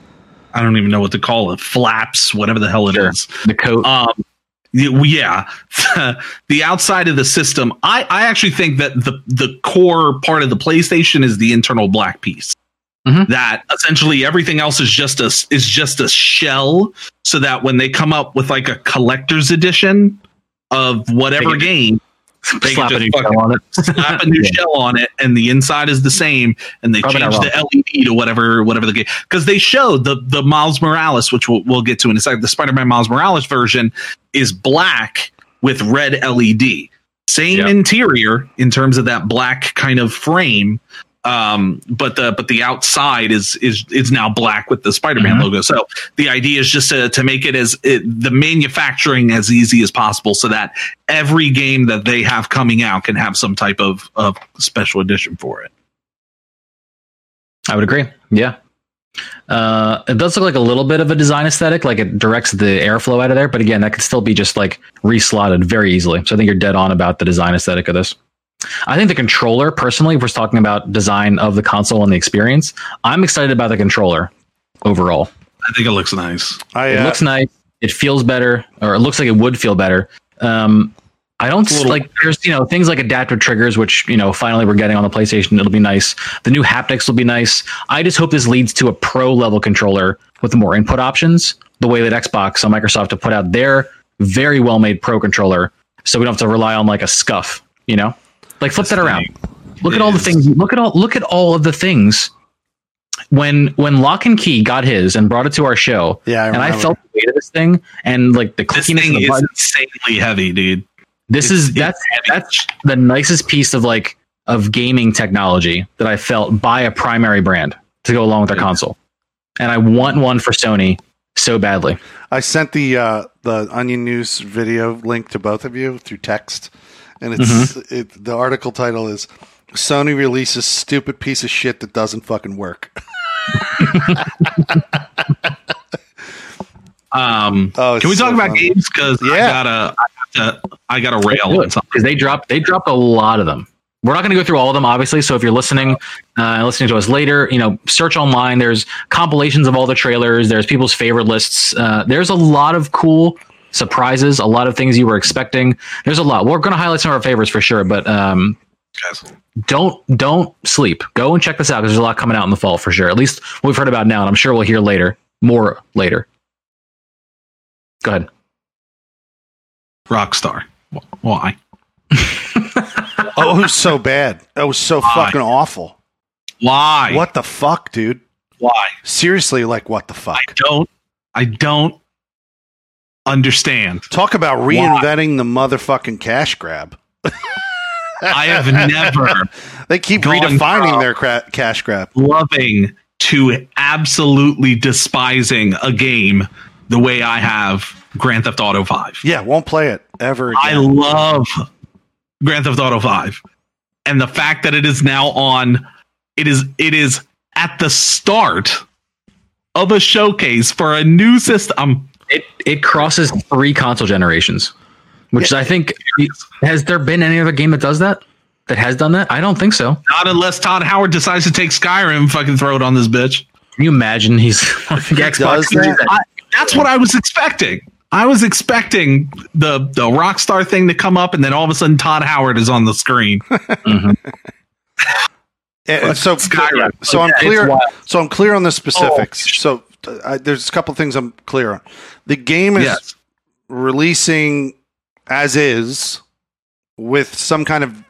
I don't even know what to call it, flaps, whatever the hell it is, the coat. The outside of the system. I actually think that the core part of the PlayStation is the internal black piece. Mm-hmm. That essentially everything else is just a shell, so that when they come up with like a collector's edition of whatever game, they slap can just slap a new shell on it, and the inside is the same, and they change the LED to whatever the game. Because they showed the Miles Morales, which we'll get to in a second. The Spider-Man Miles Morales version is black with red LED, same interior in terms of that black kind of frame. But the outside is now black with the Spider-Man logo. So the idea is just to make it the manufacturing as easy as possible, so that every game that they have coming out can have some type of special edition for it. I would agree. Yeah. It does look like a little bit of a design aesthetic, like it directs the airflow out of there. But again, that could still be just like reslotted very easily. So I think you're dead on about the design aesthetic of this. I think the controller, personally, if we're talking about design of the console and the experience, I'm excited about the controller overall. I think it looks nice. It looks nice. It feels better, or it looks like it would feel better. I don't like, there's, you know, things like adaptive triggers, which, you know, finally we're getting on the PlayStation. It'll be nice. The new haptics will be nice. I just hope this leads to a pro level controller with more input options, the way that Xbox and Microsoft have put out their very well made pro controller. So we don't have to rely on like a scuff, you know? Like flip that around. Look at all the things. Look at all of the things. When Lock and Key got his and brought it to our show, I felt the weight of this thing, and like the clickiness of the button is insanely heavy, dude. That's the nicest piece of gaming technology that I felt by a primary brand to go along with their console, and I want one for Sony so badly. I sent the Onion News video link to both of you through text. And it's the article title is Sony releases stupid piece of shit that doesn't fucking work. Can we talk about games? Because I got a rail on something, because they dropped a lot of them. We're not going to go through all of them, obviously. So if you're listening and listening to us later, you know, search online. There's compilations of all the trailers. There's people's favorite lists. There's a lot of cool surprises, a lot of things you were expecting. There's a lot. We're going to highlight some of our favorites for sure, but don't sleep. Go and check this out because there's a lot coming out in the fall for sure. At least what we've heard about now, and I'm sure we'll hear later. More later. Go ahead. Rockstar. Why? Oh, it was so bad. That was so fucking awful. Why? What the fuck, dude? Why? Seriously, like, what the fuck? I don't understand. Talk about reinventing the motherfucking cash grab. I have never. They keep redefining their cash grab. Loving to absolutely despising a game the way I have Grand Theft Auto 5. Yeah, won't play it ever again. I love Grand Theft Auto 5, and the fact that it is now on, it is at the start of a showcase for a new system. It crosses three console generations, which I think, has there been any other game that does that? That has done that? I don't think so. Not unless Todd Howard decides to take Skyrim and fucking throw it on this bitch. Can you imagine he's on the Xbox? That's what I was expecting. I was expecting the Rockstar thing to come up, and then all of a sudden Todd Howard is on the screen. Mm-hmm. I'm clear on the specifics. Oh. So there's a couple things I'm clear on. The game is releasing as is with some kind of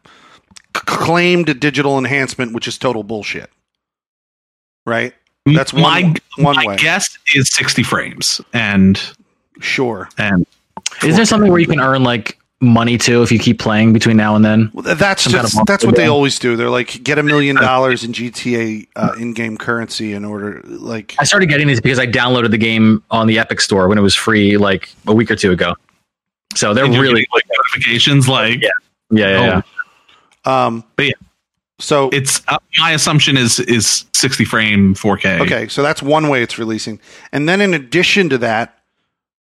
claimed digital enhancement, which is total bullshit. Right? That's my guess is 60 frames and. Sure. And is there something where you can earn like money too if you keep playing between now and then? Well, that's what they always do. They're like, get $1 million in GTA in-game currency in order. Like, I started getting these because I downloaded the game on the Epic Store when it was free, like a week or two ago. So they're really like notifications, like yeah. But yeah. So it's my assumption is 60 frame 4K. Okay, so that's one way it's releasing, and then in addition to that,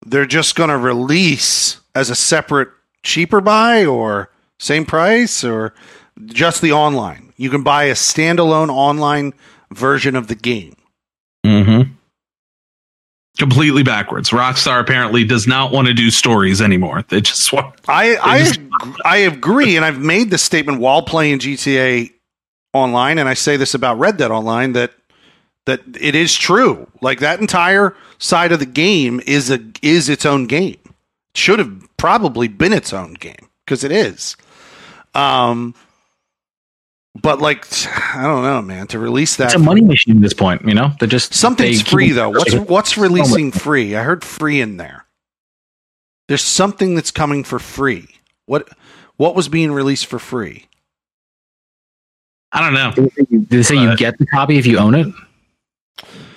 they're just going to release as a separate cheaper buy or same price or just the online. You can buy a standalone online version of the game. Mm-hmm. Completely backwards. Rockstar apparently does not want to do stories anymore. They just want. I agree, and I've made this statement while playing GTA Online, and I say this about Red Dead Online that it is true. Like, that entire side of the game is its own game. Should have probably been its own game because it is. But like, I don't know, man, to release that. It's a money machine at this point, you know? They're just something's free though. What's releasing free? I heard free in there. There's something that's coming for free. What was being released for free? I don't know. Did they say you get the copy if you own it?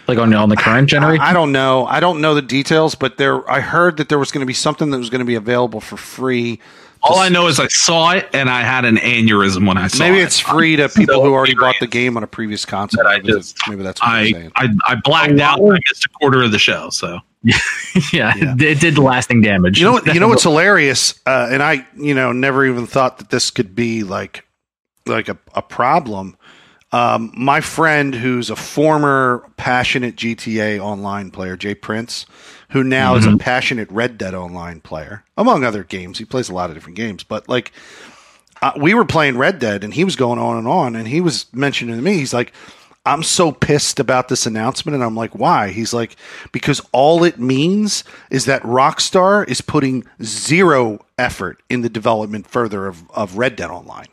Like on the current generation? I don't know. I don't know the details, but I heard that there was going to be something that was going to be available for free. All I know is I saw it and I had an aneurysm when I saw it. Maybe it's free to people who already bought the game on a previous console. Maybe that's what I'm saying. I blacked out. I missed a quarter of the show. So yeah, it did lasting damage. You know what's hilarious? And I, never even thought that this could be like a problem. My friend, who's a former passionate GTA Online player, Jay Prince, who now is a passionate Red Dead Online player, among other games. He plays a lot of different games, but like we were playing Red Dead, and he was going on, and he was mentioning to me, he's like, "I'm so pissed about this announcement," and I'm like, "Why?" He's like, "Because all it means is that Rockstar is putting zero effort in the development further of Red Dead Online."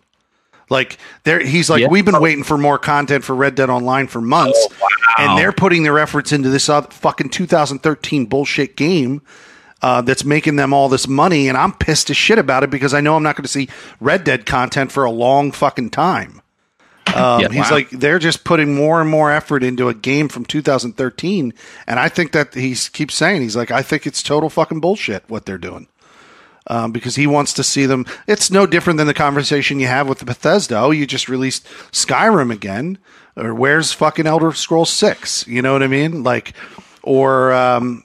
Like we've been waiting for more content for Red Dead Online for months, and they're putting their efforts into this other fucking 2013 bullshit game that's making them all this money, and I'm pissed as shit about it because I know I'm not going to see Red Dead content for a long fucking time. He's like, they're just putting more and more effort into a game from 2013, and I think that he keeps saying, he's like, I think it's total fucking bullshit what they're doing. Because he wants to see them. It's no different than the conversation you have with Bethesda. Oh, you just released Skyrim again, or where's fucking Elder Scrolls 6? You know what I mean? Like, or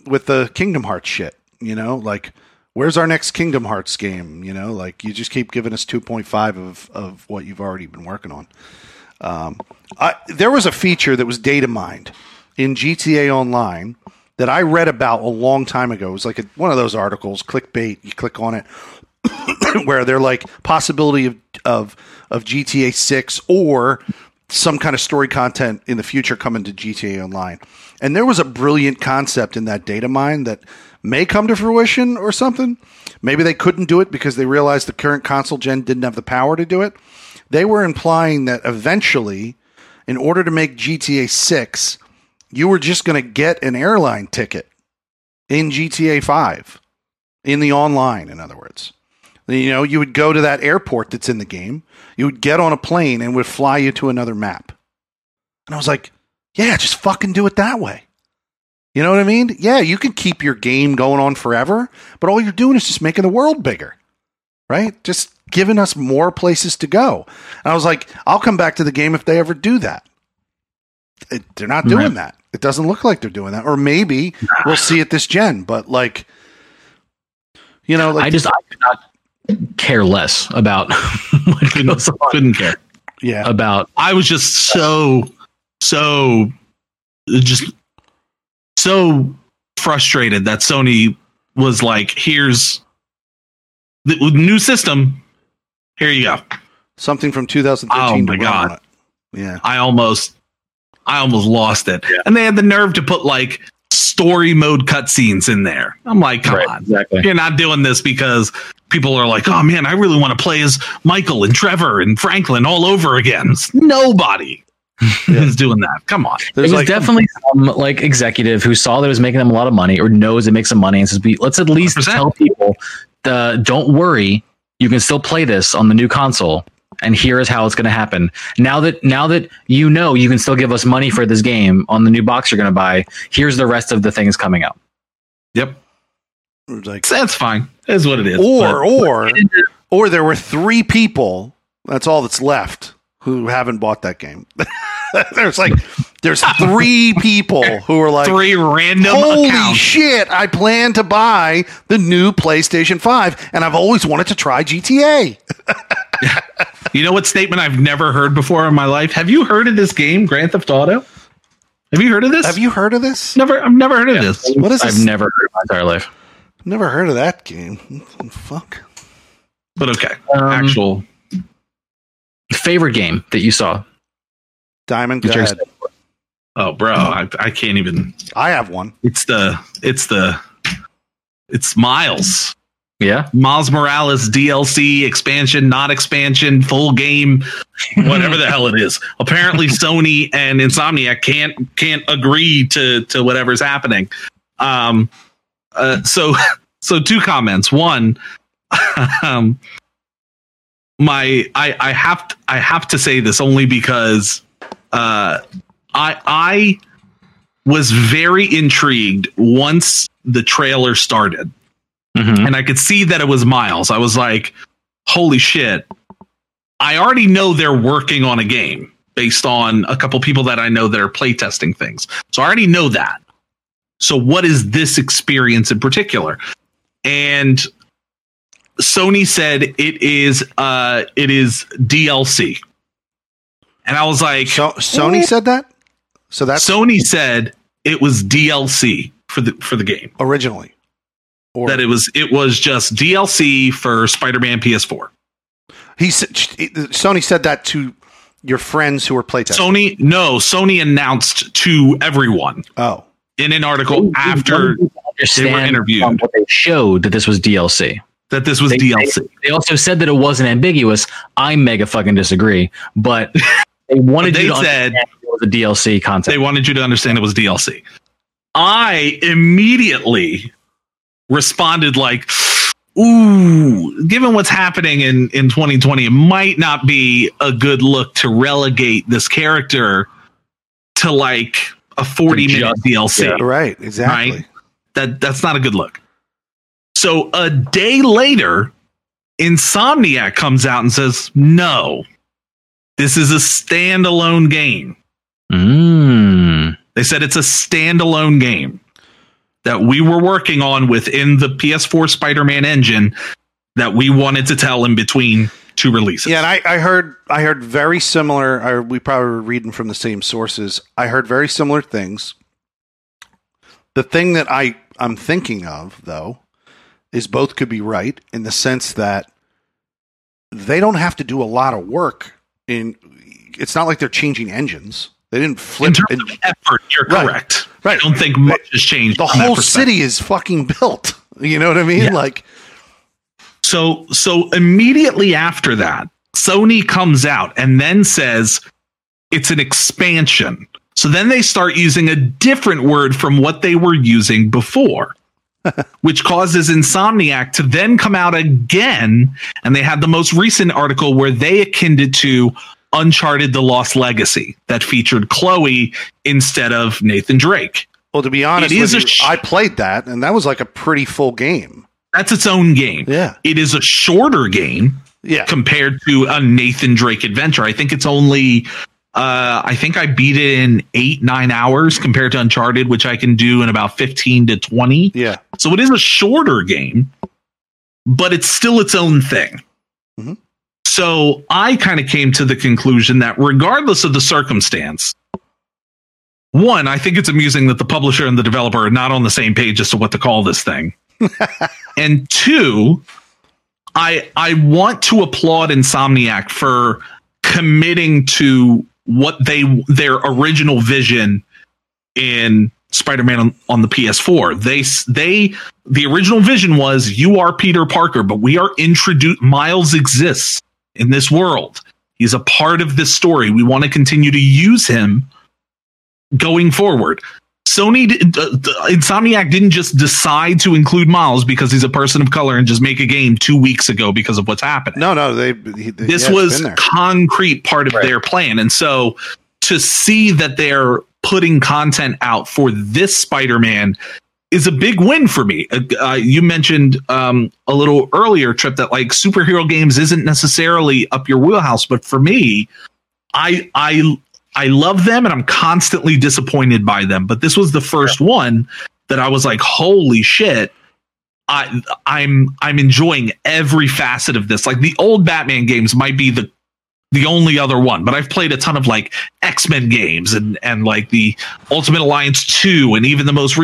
with the Kingdom Hearts shit, like, where's our next Kingdom Hearts game? You know, like you just keep giving us 2.5 of what you've already been working on. There was a feature that was data mined in GTA Online that I read about a long time ago. It was like one of those articles, clickbait, you click on it, where they're like possibility of GTA 6 or some kind of story content in the future coming to GTA Online. And there was a brilliant concept in that data mine that may come to fruition or something. Maybe they couldn't do it because they realized the current console gen didn't have the power to do it. They were implying that eventually, in order to make GTA 6, you were just going to get an airline ticket in GTA 5, in the online, in other words. You know, you would go to that airport that's in the game, you would get on a plane, and would fly you to another map. And I was like, yeah, just fucking do it that way. You know what I mean? Yeah, you could keep your game going on forever, but all you're doing is just making the world bigger, right? Just giving us more places to go. And I was like, I'll come back to the game if they ever do that. They're not doing that. It doesn't look like they're doing that. Or maybe we'll see it this gen, but like, you know, like I could not care less about couldn't care. Yeah. I was just so frustrated that Sony was like, here's the new system. Here you go. Something from 2013. Oh my God. Yeah. I almost lost it. Yeah. And they had the nerve to put like story mode cutscenes in there. I'm like, come on. Exactly. You're not doing this because people are like, oh man, I really want to play as Michael and Trevor and Franklin all over again. Nobody is doing that. Come on. There's definitely some like executive who saw that it was making them a lot of money or knows it makes them money and says, let's at least 100%. Tell people, don't worry, you can still play this on the new console. And here is how it's going to happen. Now that you know you can still give us money for this game on the new box you're going to buy, here's the rest of the things coming up. Yep. Like, that's fine. That's what it is. Or there were three people, that's all that's left, who haven't bought that game. There's three people who are like, three random holy accounts. Shit, I plan to buy the new PlayStation 5, and I've always wanted to try GTA. You know what statement I've never heard before in my life? Have you heard of this game, Grand Theft Auto? Have you heard of this? Never. I've never heard of this. What is this? I've never heard of my entire life. Never heard of that game. Fuck. But okay. Actual favorite game that you saw. Diamond. Go ahead. Oh, bro, I can't even. I have one. It's Miles. Yeah. Miles Morales DLC, expansion, not expansion, full game, whatever the hell it is. Apparently Sony and Insomniac can't agree to whatever's happening. So two comments. One, I have to say this only because I was very intrigued once the trailer started. Mm-hmm. And I could see that it was Miles. I was like, holy shit. I already know they're working on a game based on a couple people that I know that are playtesting things. So I already know that. So what is this experience in particular? And Sony said it is DLC. And I was like, Sony said that? So that's Sony said it was DLC for the game originally. Or that it was just DLC for Spider-Man PS4. Sony said that to your friends who were playtesting. Sony announced to everyone. Oh, in an article after they were interviewed, they showed that this was DLC. That this was DLC. They also said that it wasn't ambiguous. I mega fucking disagree, but they wanted you to understand it was a DLC content. They wanted you to understand it was DLC. I immediately responded like, ooh, given what's happening in 2020, it might not be a good look to relegate this character to like a 40-minute DLC. Yeah, right, exactly. Right? That's not a good look. So a day later, Insomniac comes out and says, no, this is a standalone game. They said it's a standalone game. that we were working on within the PS4 Spider-Man engine that we wanted to tell in between two releases. Yeah, and I heard very similar. We probably were reading from the same sources. I heard very similar things. The thing that I'm thinking of, though, is both could be right in the sense that they don't have to do a lot of work. It's not like they're changing engines. They didn't flip. In terms of effort, you're correct. Right. I don't think much has changed. The whole city is fucking built. You know what I mean? Yeah. Like, so immediately after that, Sony comes out and then says it's an expansion. So then they start using a different word from what they were using before, which causes Insomniac to then come out again. And they had the most recent article where they akined it to Uncharted: The Lost Legacy that featured Chloe instead of Nathan Drake. Well, to be honest, I played that, and that was like a pretty full game. That's its own game. Yeah, it is a shorter game. Yeah, compared to a Nathan Drake adventure. I think it's only. I think I beat it in 8-9 hours compared to Uncharted, which I can do in about 15 to 20. Yeah, so it is a shorter game, but it's still its own thing. Mm-hmm. So I kind of came to the conclusion that regardless of the circumstance, one, I think it's amusing that the publisher and the developer are not on the same page as to what to call this thing. And two, I want to applaud Insomniac for committing to what their original vision in Spider-Man on the PS4. The original vision was you are Peter Parker, but we are introduced. Miles exists in this world. He's a part of this story. We want to continue to use him going forward. Insomniac didn't just decide to include Miles because he's a person of color and just make a game 2 weeks ago because of what's happening. No, this was concrete part of their plan. And so to see that they're putting content out for this Spider-Man is a big win for me. You mentioned a little earlier, Trip, that like superhero games isn't necessarily up your wheelhouse, but for me, I love them and I'm constantly disappointed by them. But this was the first one that I was like, holy shit. I'm enjoying every facet of this. Like the old Batman games might be the only other one, but I've played a ton of like X-Men games and like the Ultimate Alliance 2 and even the most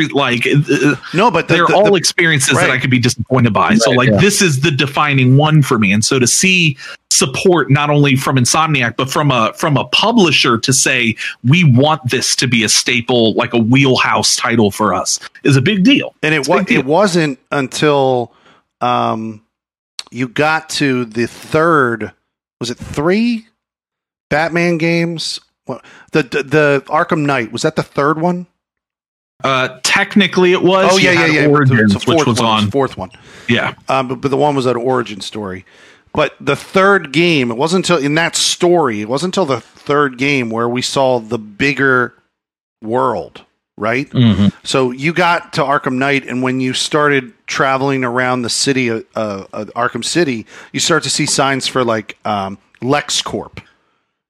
experiences that I could be disappointed by. Right, so this is the defining one for me. And so to see support not only from Insomniac, but from a publisher to say, we want this to be a staple, like a wheelhouse title for us is a big deal. And it wasn't until you got to the third, was it 3 Batman games? The Arkham Knight, was that the third one? Technically it was. Oh yeah. Origins, the fourth one. Yeah. But the one was an origin story. But the third game, it wasn't until the third game where we saw the bigger world, right? Mm-hmm. So you got to Arkham Knight, and when you started traveling around the city, Arkham City, you start to see signs for like LexCorp,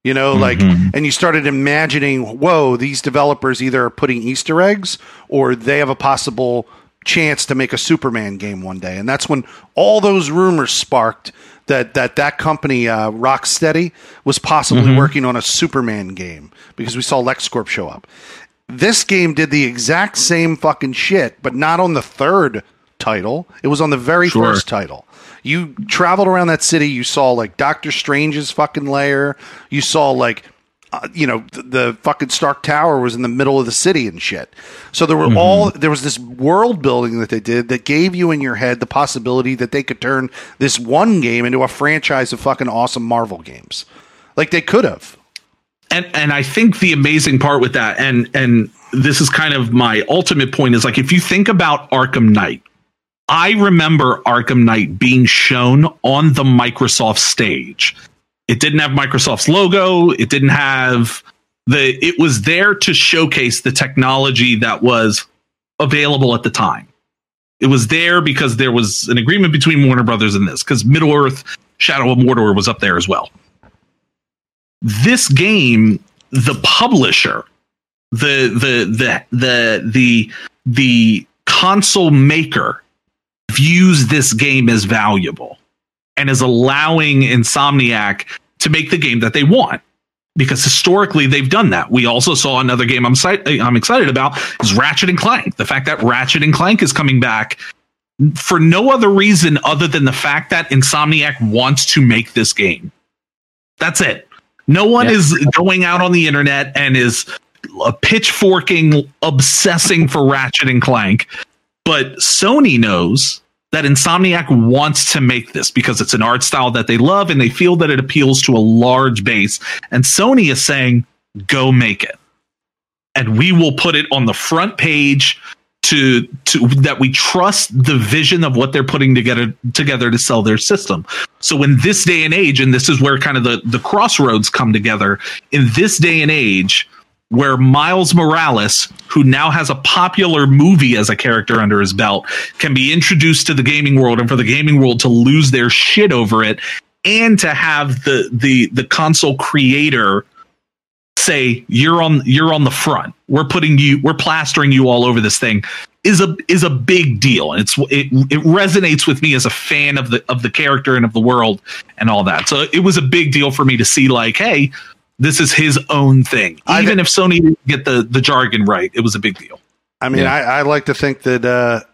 you know, mm-hmm. And you started imagining, whoa, these developers either are putting Easter eggs or they have a possible chance to make a Superman game one day. And that's when all those rumors sparked that company, Rocksteady, was possibly mm-hmm. working on a Superman game because we saw LexCorp show up. This game did the exact same fucking shit, but not on the third title. It was on the very first title. You traveled around that city. You saw like Doctor Strange's fucking lair. You saw like, the fucking Stark Tower was in the middle of the city and shit. So there were mm-hmm. there was this world building that they did that gave you in your head the possibility that they could turn this one game into a franchise of fucking awesome Marvel games. Like they could have. And I think the amazing part with that, and this is kind of my ultimate point, is like if you think about Arkham Knight, I remember Arkham Knight being shown on the Microsoft stage. It didn't have Microsoft's logo. It didn't have it was there to showcase the technology that was available at the time. It was there because there was an agreement between Warner Brothers and this, because Middle-earth Shadow of Mordor was up there as well. This game, the publisher, the console maker views this game as valuable and is allowing Insomniac to make the game that they want, because historically they've done that. We also saw another game I'm excited about is Ratchet and Clank. The fact that Ratchet and Clank is coming back for no other reason other than the fact that Insomniac wants to make this game. That's it. No one is going out on the internet and is pitchforking, obsessing for Ratchet and Clank. But Sony knows that Insomniac wants to make this because it's an art style that they love and they feel that it appeals to a large base. And Sony is saying, go make it. And we will put it on the front page to that we trust the vision of what they're putting together to sell their system. So in this day and age, and this is where kind of the crossroads come together, in this day and age where Miles Morales, who now has a popular movie as a character under his belt, can be introduced to the gaming world, and for the gaming world to lose their shit over it, and to have the console creator say, you're on the front, we're plastering you all over this thing, is a big deal. And it resonates with me as a fan of the character and of the world and all that. So it was a big deal for me to see, like, hey, this is his own thing. Even if Sony didn't get the jargon right, it was a big deal. I mean, I like to think that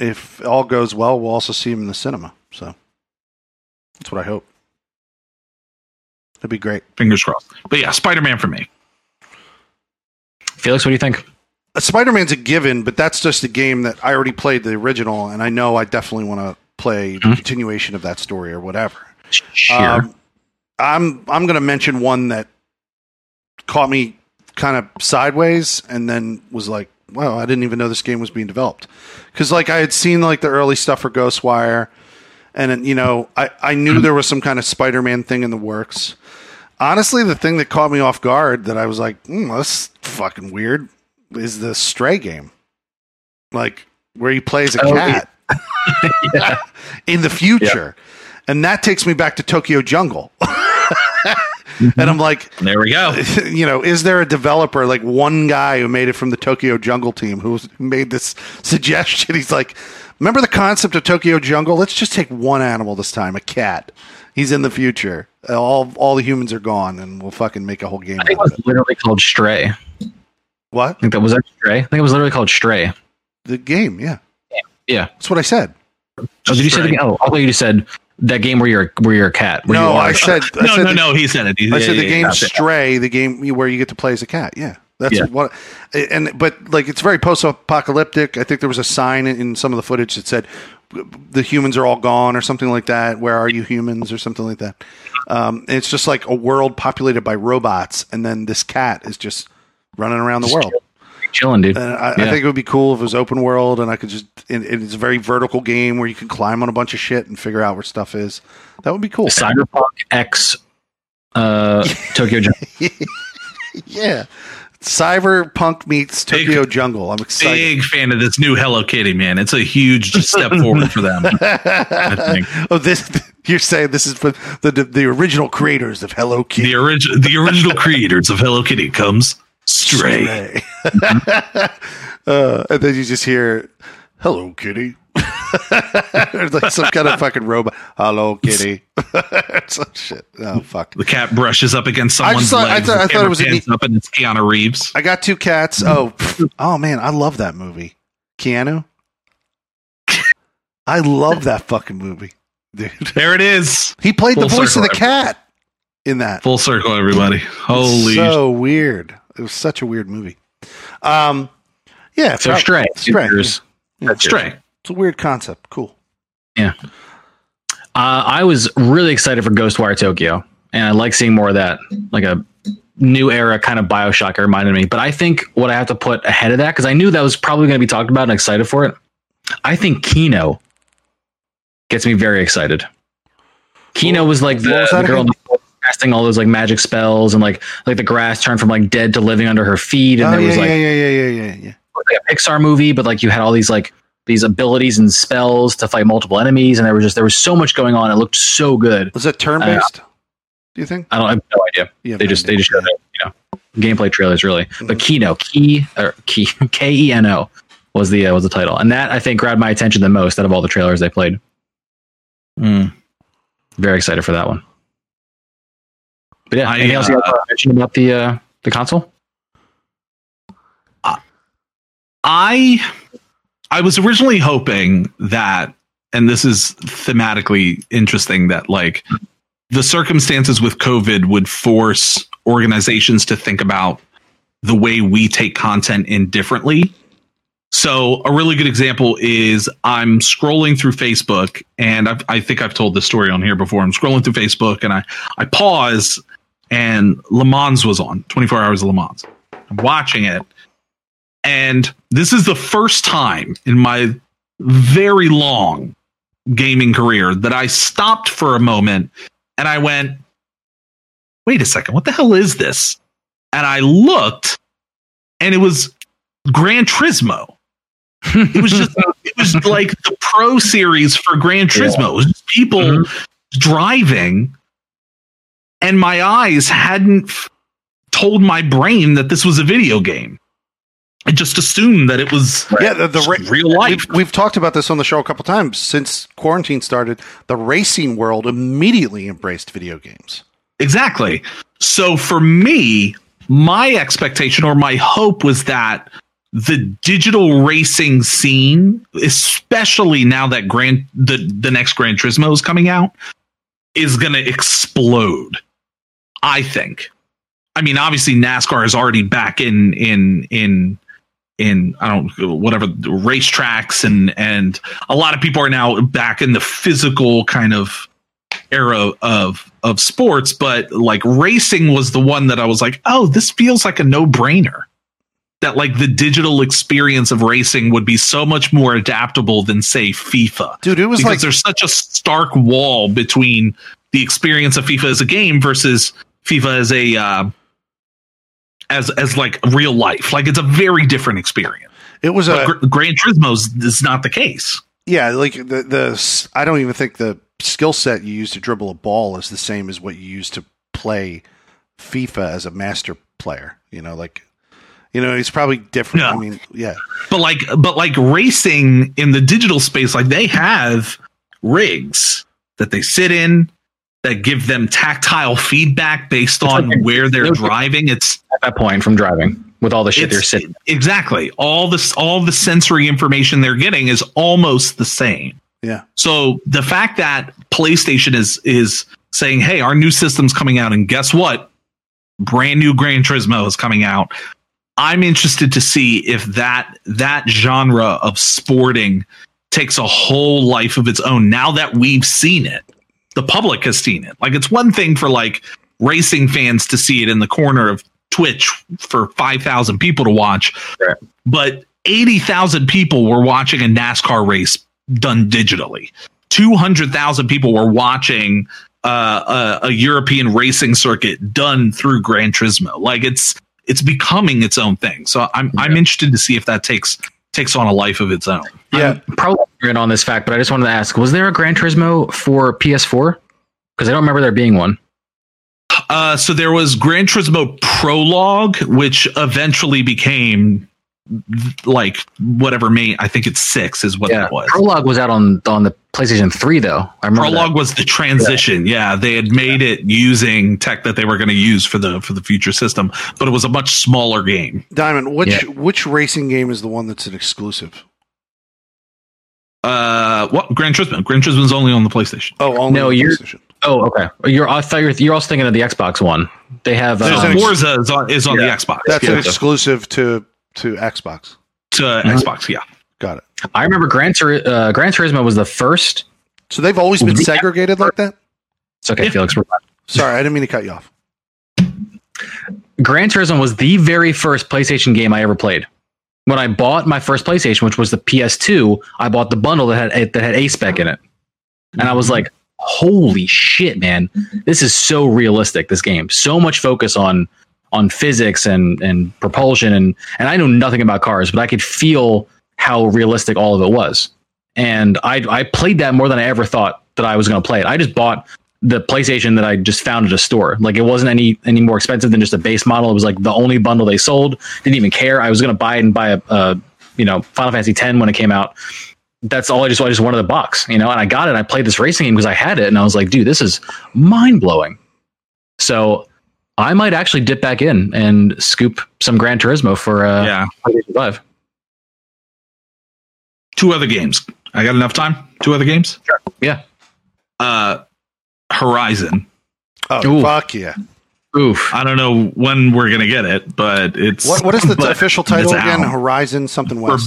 if all goes well, we'll also see him in the cinema. So that's what I hope. That'd be great. Fingers crossed. But yeah, Spider-Man for me. Felix, what do you think? Spider-Man's a given, but that's just a game that I already played the original, and I know I definitely want to play the continuation of that story or whatever. Sure. I'm going to mention one that caught me kind of sideways and then was like, wow, I didn't even know this game was being developed. Because like I had seen like the early stuff for Ghostwire, and you know, I knew there was some kind of Spider-Man thing in the works. Honestly, the thing that caught me off guard that I was like, that's fucking weird, is the Stray game. Like where he plays a cat in the future. Yeah. And that takes me back to Tokyo Jungle. And I'm like, there we go. You know, is there a developer, like one guy who made it from the Tokyo Jungle team who made this suggestion? He's like, remember the concept of Tokyo Jungle? Let's just take one animal this time, a cat. He's in the future. All the humans are gone, and we'll fucking make a whole game. I think it was literally called Stray. What? I think it was literally called Stray. The game, yeah. That's what I said. Oh, did you say the game? Oh, I thought you said that game where you're a cat. He said the game Stray, the game where you get to play as a cat. Yeah. But like it's very post-apocalyptic. I think there was a sign in some of the footage that said the humans are all gone or something like that. Where are you humans or something like that? It's just like a world populated by robots, and then this cat is just running around the world. Chilling, dude. I think it would be cool if it was open world, and I could just. It's a very vertical game where you can climb on a bunch of shit and figure out where stuff is. That would be cool. Cyberpunk X, Tokyo Jungle. Yeah, Cyberpunk meets Tokyo Jungle. I'm excited. Big fan of this new Hello Kitty, man. It's a huge step forward for them. I think. You're saying this is for the original creators of Hello Kitty. The original creators of Hello Kitty comes. Stray. And then you just hear "Hello Kitty." There's like some kind of fucking robot. "Hello Kitty." Some shit. Oh fuck! The cat brushes up against someone's legs. I thought it was up, and it's Keanu Reeves. I got two cats. Oh man, I love that movie. Keanu. I love that fucking movie, dude. There it is. He played the voice of the cat in that. Full circle, everybody. Holy. So weird. It was such a weird movie. So Stray. Yeah. Stray. It's a weird concept. Cool. Yeah. I was really excited for Ghostwire Tokyo, and I like seeing more of that, like a new era kind of Bioshock. It reminded me, but I think what I have to put ahead of that, because I knew that was probably going to be talked about and excited for it. I think Kino gets me very excited. Kino was like the girl in the casting all those like magic spells, and like the grass turned from like dead to living under her feet, and like a Pixar movie, but like you had all these like these abilities and spells to fight multiple enemies, and there was so much going on. It looked so good. Was it turn based? Do you think? I have no idea. They just showed it, you know, gameplay trailers really. But Kino, Keno, was the title, and that I think grabbed my attention the most out of all the trailers they played. Very excited for that one. But yeah, anything else you guys want to mention about the console? I was originally hoping that, and this is thematically interesting, that like the circumstances with COVID would force organizations to think about the way we take content in differently. So a really good example is I'm scrolling through Facebook, and I think I've told this story on here before. I'm scrolling through Facebook and I pause, and Le Mans was on, 24 Hours of Le Mans. I'm watching it. And this is the first time in my very long gaming career that I stopped for a moment and I went, wait a second, what the hell is this? And I looked, and it was Gran Turismo. It was like the Pro Series for Gran Turismo. Yeah. It was just people driving, and my eyes hadn't told my brain that this was a video game. I just assumed that it was real life. We've talked about this on the show a couple times. Since quarantine started, the racing world immediately embraced video games. Exactly. So for me, my expectation or my hope was that the digital racing scene, especially now that the next Gran Turismo is coming out, is going to explode, I think. I mean, obviously NASCAR is already back in racetracks, and a lot of people are now back in the physical kind of era of sports, but like racing was the one that I was like, oh, this feels like a no-brainer, that like the digital experience of racing would be so much more adaptable than, say, FIFA. Dude, it was because there's such a stark wall between the experience of FIFA as a game versus FIFA as a as like real life. Like, it's a very different experience. It was Gran Turismo's is not the case. Yeah, like the I don't even think the skill set you use to dribble a ball is the same as what you use to play FIFA as a master player. It's probably different. Yeah. I mean, yeah. But like racing in the digital space, like they have rigs that they sit in that give them tactile feedback based on where they're driving. It's at that point from driving with all the shit they're sitting. Exactly. All the sensory information they're getting is almost the same. Yeah. So the fact that PlayStation is saying, hey, our new system's coming out, and guess what? Brand new Gran Turismo is coming out. I'm interested to see if that genre of sporting takes a whole life of its own now that we've seen it. The public has seen it. Like, it's one thing for like racing fans to see it in the corner of Twitch for 5,000 people to watch, right? But 80,000 people were watching a NASCAR race done digitally. 200,000 people were watching a European racing circuit done through Gran Turismo. Like, it's becoming its own thing. So I'm interested to see if that takes on a life of its own. Yeah, I'm probably on this fact, but I just wanted to ask, was there a Gran Turismo for PS4? Because I don't remember there being one. So there was Gran Turismo Prologue, which eventually became like whatever main, I think it's 6 is what that was. Prologue was out on the PlayStation 3 though. I remember Prologue was the transition. Yeah, they had made it using tech that they were going to use for the future system, but it was a much smaller game. Diamond, which racing game is the one that's an exclusive? What? Gran Turismo. Gran Turismo's only on the PlayStation. Oh, only on the PlayStation. Oh, okay. I thought you're also thinking of the Xbox one. They have Forza is on the Xbox. That's an exclusive to Xbox. To Xbox, yeah. Got it. I remember Gran Turismo was the first. So they've always been segregated like that? It's okay, yeah. Felix. Sorry, I didn't mean to cut you off. Gran Turismo was the very first PlayStation game I ever played. When I bought my first PlayStation, which was the PS2, I bought the bundle that had A-Spec in it. And I was like, holy shit, man. This is so realistic, this game. So much focus on physics and propulsion, and I know nothing about cars, but I could feel how realistic all of it was. And I played that more than I ever thought that I was going to play it. I just bought the PlayStation that I just found at a store. Like, it wasn't any more expensive than just a base model. It was like the only bundle they sold. Didn't even care. I was going to buy it and buy a you know, Final Fantasy X when it came out. That's all I just wanted a box, you know, and I got it. I played this racing game because I had it, and I was like, dude, this is mind blowing. So I might actually dip back in and scoop some Gran Turismo for PlayStation 5. Two other games. I got enough time. Two other games. Sure. Yeah. Horizon. Oh, oof. Fuck yeah. Oof. I don't know when we're going to get it, but it's... What is the official title again? Out. Horizon something West.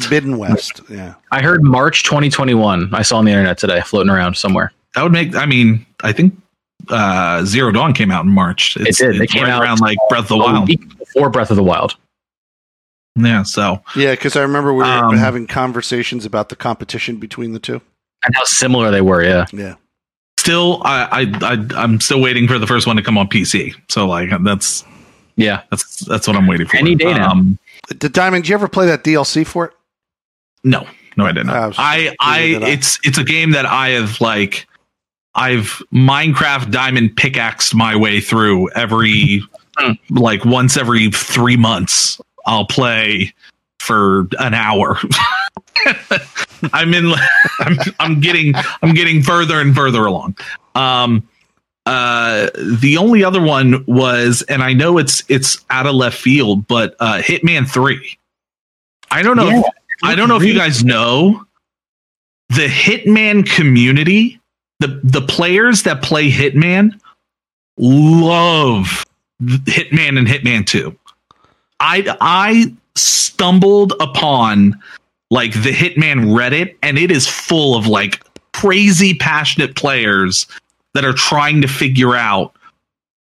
Forbidden West. Yeah. I heard March 2021. I saw on the internet today, floating around somewhere. That would make... I mean, I think Zero Dawn came out in March. It did. It came right out around like Breath of the Wild. Before Breath of the Wild. Yeah, so... Yeah, because I remember we were having conversations about the competition between the two. And how similar they were, yeah. Yeah. Still, I'm still waiting for the first one to come on PC. So like that's what I'm waiting for. Any day now. Diamond, did you ever play that DLC for it? No, I didn't. It's a game that I've Minecraft Diamond pickaxed my way through every like once every 3 months. I'll play for an hour. I'm getting further and further along. The only other one was, and I know it's out of left field, but Hitman 3. I don't know if you guys know the Hitman community, the players that play Hitman love Hitman and Hitman 2. I stumbled upon like the Hitman Reddit, and it is full of like crazy passionate players that are trying to figure out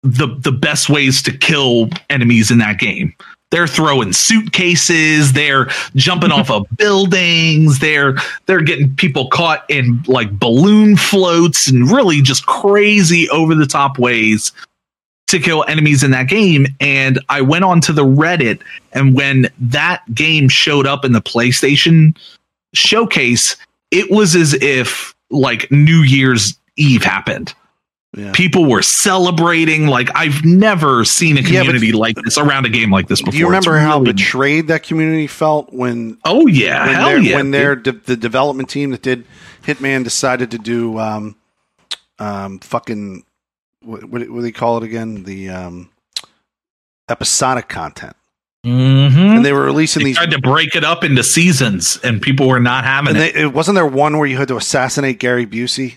the best ways to kill enemies in that game. They're throwing suitcases, they're jumping off of buildings, they're getting people caught in like balloon floats and really just crazy over the top ways to kill enemies in that game. And I went on to the Reddit, and when that game showed up in the PlayStation showcase, it was as if like New Year's Eve happened. Yeah. People were celebrating. Like I've never seen a community like this around a game like this before. Do you remember how betrayed that community felt when? Oh yeah, when the development team that did Hitman decided to do fucking. What do they call it again? The episodic content, and they were releasing these. Tried to break it up into seasons, and people were not having it. It wasn't there one where you had to assassinate Gary Busey.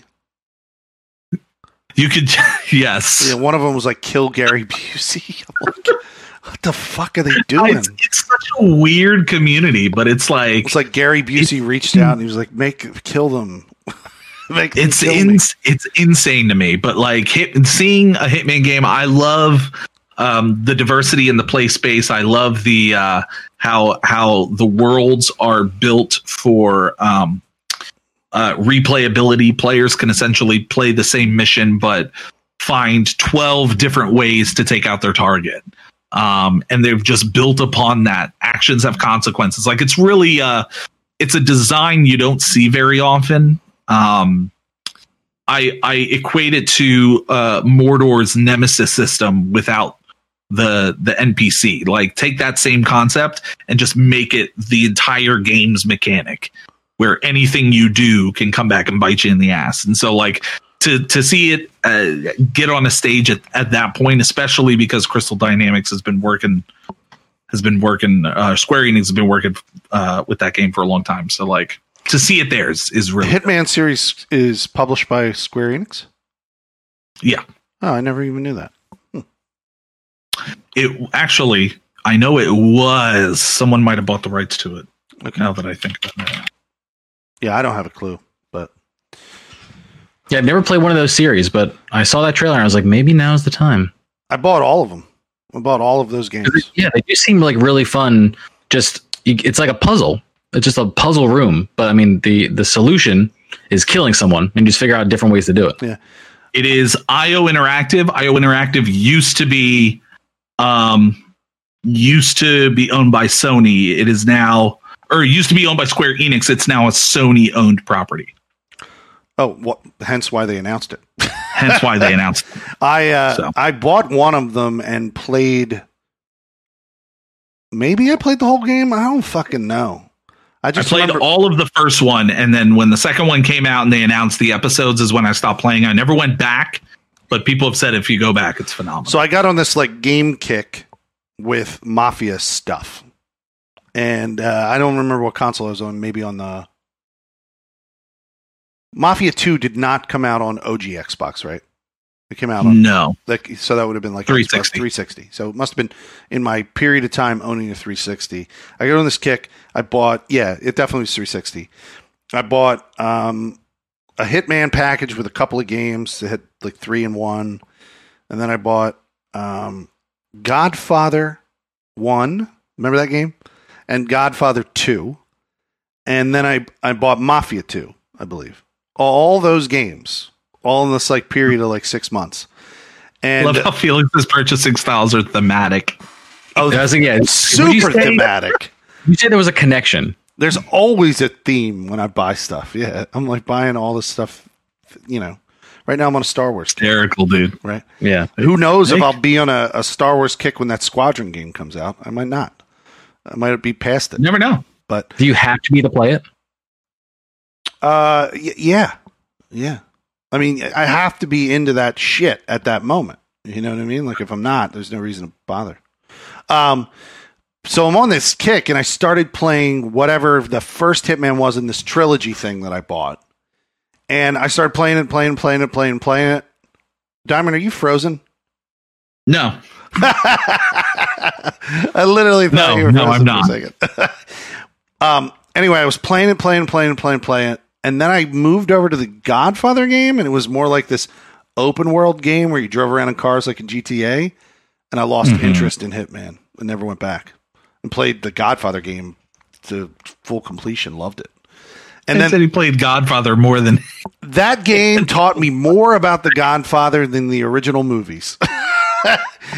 You could, yes. Yeah, one of them was like kill Gary Busey. What the fuck are they doing? It's such a weird community, but it's like Gary Busey reached out and he was like, kill them. It's insane to me, but like seeing a Hitman game, I love the diversity in the play space. I love the how the worlds are built for replayability. Players can essentially play the same mission, but find 12 different ways to take out their target. And they've just built upon that. Actions have consequences. Like it's really it's a design you don't see very often. I equate it to Mordor's Nemesis system without the NPC. Like take that same concept and just make it the entire game's mechanic, where anything you do can come back and bite you in the ass. And so like to see it get on a stage at that point, especially because Crystal Dynamics has been working Square Enix has been working with that game for a long time. So like. To see it there is really the Hitman series is published by Square Enix. Yeah. Oh, I never even knew that. It actually, I know it was. Someone might have bought the rights to it. Okay. Now that I think about it. Yeah, I don't have a clue, but yeah, I've never played one of those series, but I saw that trailer and I was like, maybe now's the time. I bought all of them. I bought all of those games. Yeah, they do seem like really fun. Just it's like a puzzle. It's just a puzzle room, but I mean the solution is killing someone, and just figure out different ways to do it. Yeah, it is IO Interactive. IO Interactive used to be owned by Sony. It is now, or used to be owned by Square Enix. It's now a Sony-owned property. Oh, well, hence why they announced it. I bought one of them and played Maybe I played the whole game. I don't fucking know. I played all of the first one, and then when the second one came out and they announced the episodes is when I stopped playing. I never went back, but people have said if you go back, it's phenomenal. So I got on this like game kick with Mafia stuff, and I don't remember what console I was on. Maybe on the Mafia 2 did not come out on OG Xbox, right? It came out on so that would have been like 360. 360. So it must have been in my period of time owning a 360. I got on this kick. It definitely was 360. I bought a Hitman package with a couple of games that had like 3 in 1, and then I bought Godfather 1. Remember that game? And Godfather 2, and then I bought Mafia 2, I believe. All those games. All in this like period of like 6 months. And love how Felix's purchasing styles are thematic. Oh, it's super thematic. You said there was a connection. There's always a theme when I buy stuff. Yeah, I'm like buying all this stuff. You know, right now I'm on a Star Wars kick. Hysterical, dude. Right? Yeah. Who knows if I'll be on a Star Wars kick when that Squadron game comes out? I might not. I might be past it. Never know. But do you have to be to play it? Yeah. I mean, I have to be into that shit at that moment. You know what I mean? Like, if I'm not, there's no reason to bother. So I'm on this kick, and I started playing whatever the first Hitman was in this trilogy thing that I bought. And I started playing it. Diamond, are you frozen? No. I literally thought you were frozen for a second. Anyway, I was playing it. And then I moved over to the Godfather game, and it was more like this open world game where you drove around in cars like in GTA, and I lost interest in Hitman and never went back and played the Godfather game to full completion. Loved it. And then said he played Godfather more than that game taught me more about the Godfather than the original movies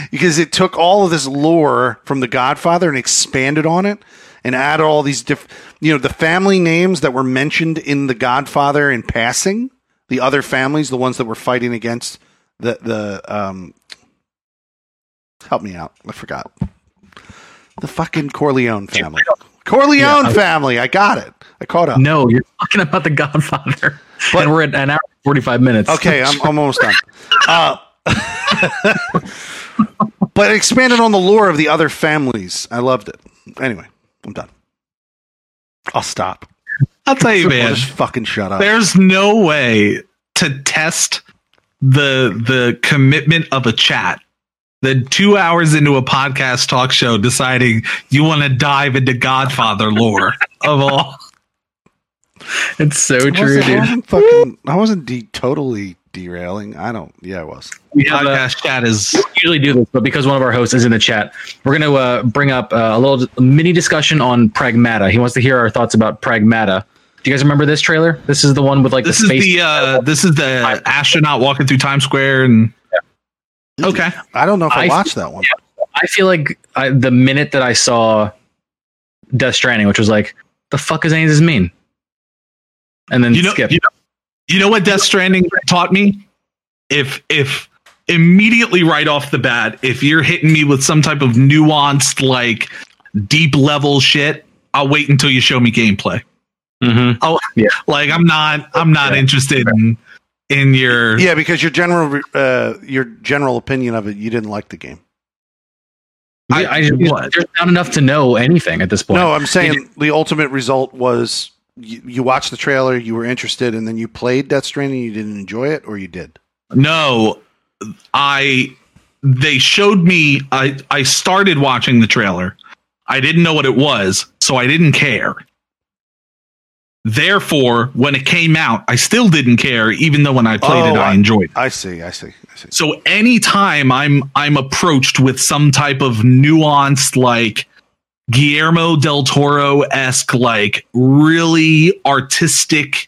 because it took all of this lore from the Godfather and expanded on it. And add all these different, the family names that were mentioned in The Godfather in passing, the other families, the ones that were fighting against the help me out. I forgot. The fucking Corleone family. Corleone family. I got it. I caught up. No, you're talking about The Godfather. But, and we're at an hour and 45 minutes. Okay, I'm almost done. But it expanded on the lore of the other families. I loved it. Anyway. I'm done. I'll stop. I'll tell you, man. Just fucking shut up. There's no way to test the commitment of a chat than 2 hours into a podcast talk show deciding you want to dive into Godfather lore of all. It's so true, dude. I wasn't totally derailing. I was. The podcast chat is usually do this, but because one of our hosts is in the chat, we're going to bring up a little mini discussion on Pragmata. He wants to hear our thoughts about Pragmata. Do you guys remember this trailer? This is the one with like this the space. This is the astronaut walking through Times Square, and okay, I don't know if I watched that one. Yeah, I feel like the minute that I saw Death Stranding, which was like, the fuck does any of this mean? And then skip. You know what Death Stranding taught me? If immediately right off the bat, if you're hitting me with some type of nuanced, like deep level shit, I'll wait until you show me gameplay. Mm-hmm. Like I'm not interested in your because your general opinion of it, you didn't like the game. There's not enough to know anything at this point. No, I'm saying the ultimate result was. You watched the trailer, you were interested, and then you played Death Stranding, you didn't enjoy it, or you did? No, they showed me, I started watching the trailer. I didn't know what it was, so I didn't care. Therefore, when it came out, I still didn't care, even though when I played it, I enjoyed it. I see. So anytime I'm approached with some type of nuanced, like, Guillermo del Toro-esque, like really artistic.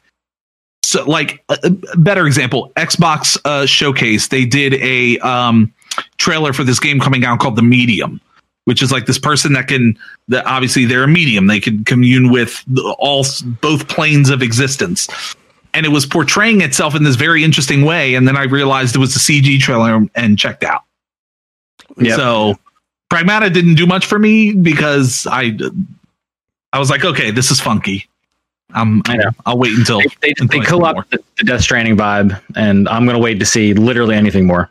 So, like a better example, Xbox showcase. They did a trailer for this game coming out called The Medium, which is like this person that obviously they're a medium. They can commune with both planes of existence, and it was portraying itself in this very interesting way. And then I realized it was a CG trailer and checked out. Yep. So. Pragmata didn't do much for me because I was like, okay, this is funky. I'll wait until they co-opt the Death Stranding vibe, and I'm gonna wait to see literally anything more.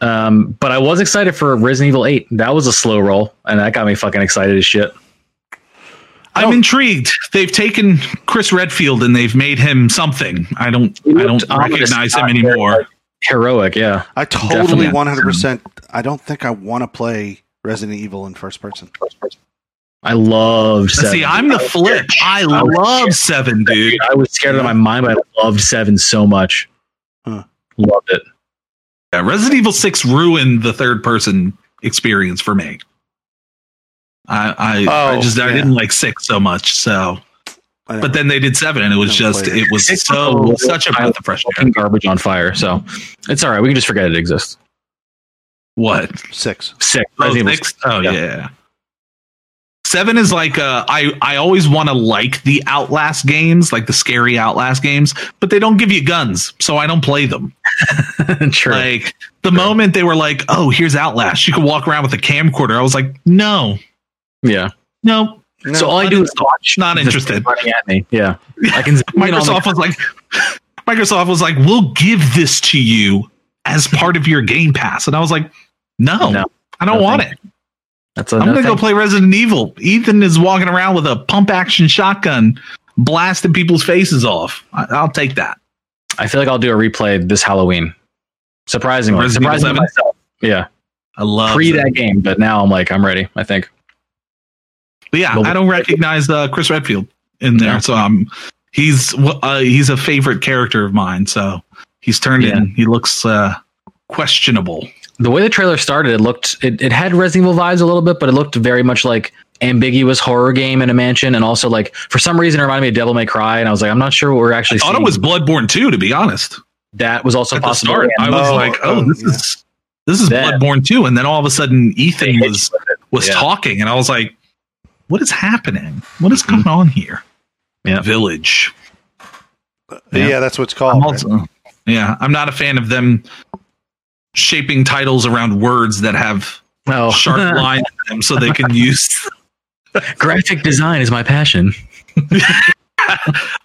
But I was excited for Resident Evil 8. That was a slow roll, and that got me fucking excited as shit. I'm intrigued. They've taken Chris Redfield and they've made him something. I don't recognize him anymore. Heroic, yeah. I totally 100%. I don't think I want to play Resident Evil in first person. I loved 7. See, I'm the flip. I love 7, dude. I was scared out of my mind, but I loved 7 so much. Huh. Loved it. Yeah, Resident Evil 6 ruined the third person experience for me. I didn't like 6 so much. So, but then they did 7, and it was just such a breath of fresh air. Garbage on fire. So it's all right. We can just forget it exists. What 6? Resident Evil 6. Oh yeah. 7 is like I always want to like the Outlast games, like the scary Outlast games, but they don't give you guns, so I don't play them. True. Like the moment they were like, "Oh, here's Outlast," you can walk around with a camcorder. I was like, "No." Yeah. No. So all I do is watch. Not interested. At me. Yeah. I can. Microsoft was like, "We'll give this to you as part of your Game Pass," and I was like, "No, I don't want it. I'm gonna go play Resident Evil." Ethan is walking around with a pump-action shotgun, blasting people's faces off. I'll take that. I feel like I'll do a replay this Halloween. Surprisingly, myself. Yeah, I love that game, but now I'm like, I'm ready. I think. But yeah, I don't recognize Chris Redfield in there, so he's a favorite character of mine. So he's turned in. He looks questionable. The way the trailer started, it had Resident Evil vibes a little bit, but it looked very much like ambiguous horror game in a mansion, and also like for some reason it reminded me of Devil May Cry, and I was like, I'm not sure what we're actually. I thought it was Bloodborne 2, to be honest. That was also possible. I was like, this is Bloodborne 2, and then all of a sudden Ethan was talking, and I was like. What is happening? What is going on here? Yeah. Village. Yeah, that's what it's called. I'm not a fan of them shaping titles around words that have sharp lines in them so they can use. Graphic design is my passion.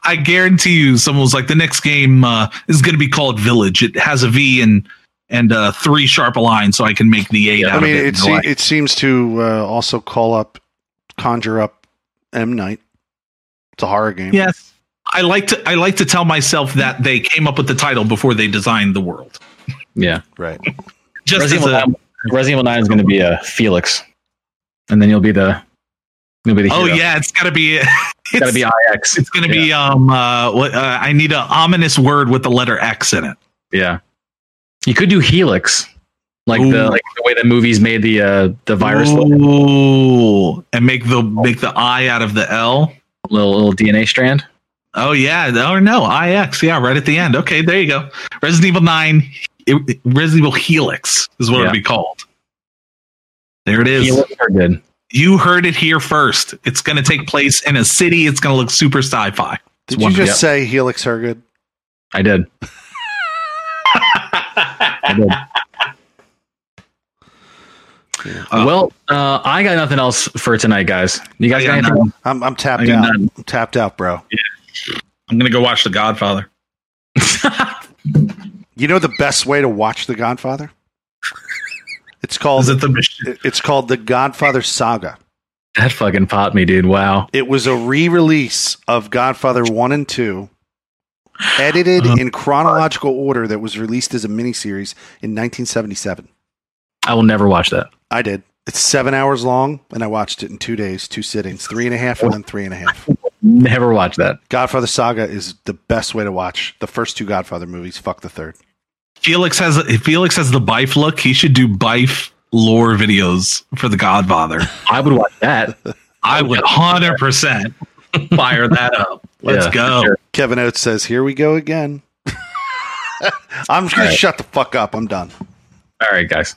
I guarantee you someone was like, the next game is going to be called Village. It has a V and 3 sharp lines so I can make the 8 out of it. It seems to also conjure up M. Night. It's a horror game. Yes. I like to tell myself that they came up with the title before they designed the world. Yeah. Right. Just Resident Evil 9 is going to be a Felix. And then you'll be the hero. Oh yeah, it's got to be IX. It's going to be I need an ominous word with the letter X in it. Yeah. You could do Helix. Like the way that movies made the virus, and make the I out of the L, little DNA strand. Oh yeah, oh no, IX, yeah, right at the end. Okay, there you go. Resident Evil 9, Resident Evil Helix is what it'd be called. There it is. Helix are good. You heard it here first. It's going to take place in a city. It's going to look super sci-fi. Did you just say Helix are good? I did. I did. Yeah. I got nothing else for tonight, guys. You guys got anything? I'm tapped out. None. I'm tapped out, bro. Yeah. I'm gonna go watch The Godfather. You know the best way to watch The Godfather? It's called. It's called The Godfather Saga. That fucking popped me, dude. Wow. It was a re-release of Godfather 1 and 2, edited in chronological order. That was released as a miniseries in 1977. I will never watch that. I did. It's 7 hours long, and I watched it in 2 days, 2 sittings, 3.5, and then 3.5. Never watch that. Godfather Saga is the best way to watch the first 2 Godfather movies. Fuck the third. Felix has the Bife look. He should do Bife lore videos for The Godfather. I would watch that. I would 100% fire that up. Let's go. Sure. Kevin Oates says, "Here we go again." I'm just gonna shut the fuck up. I'm done. All right, guys.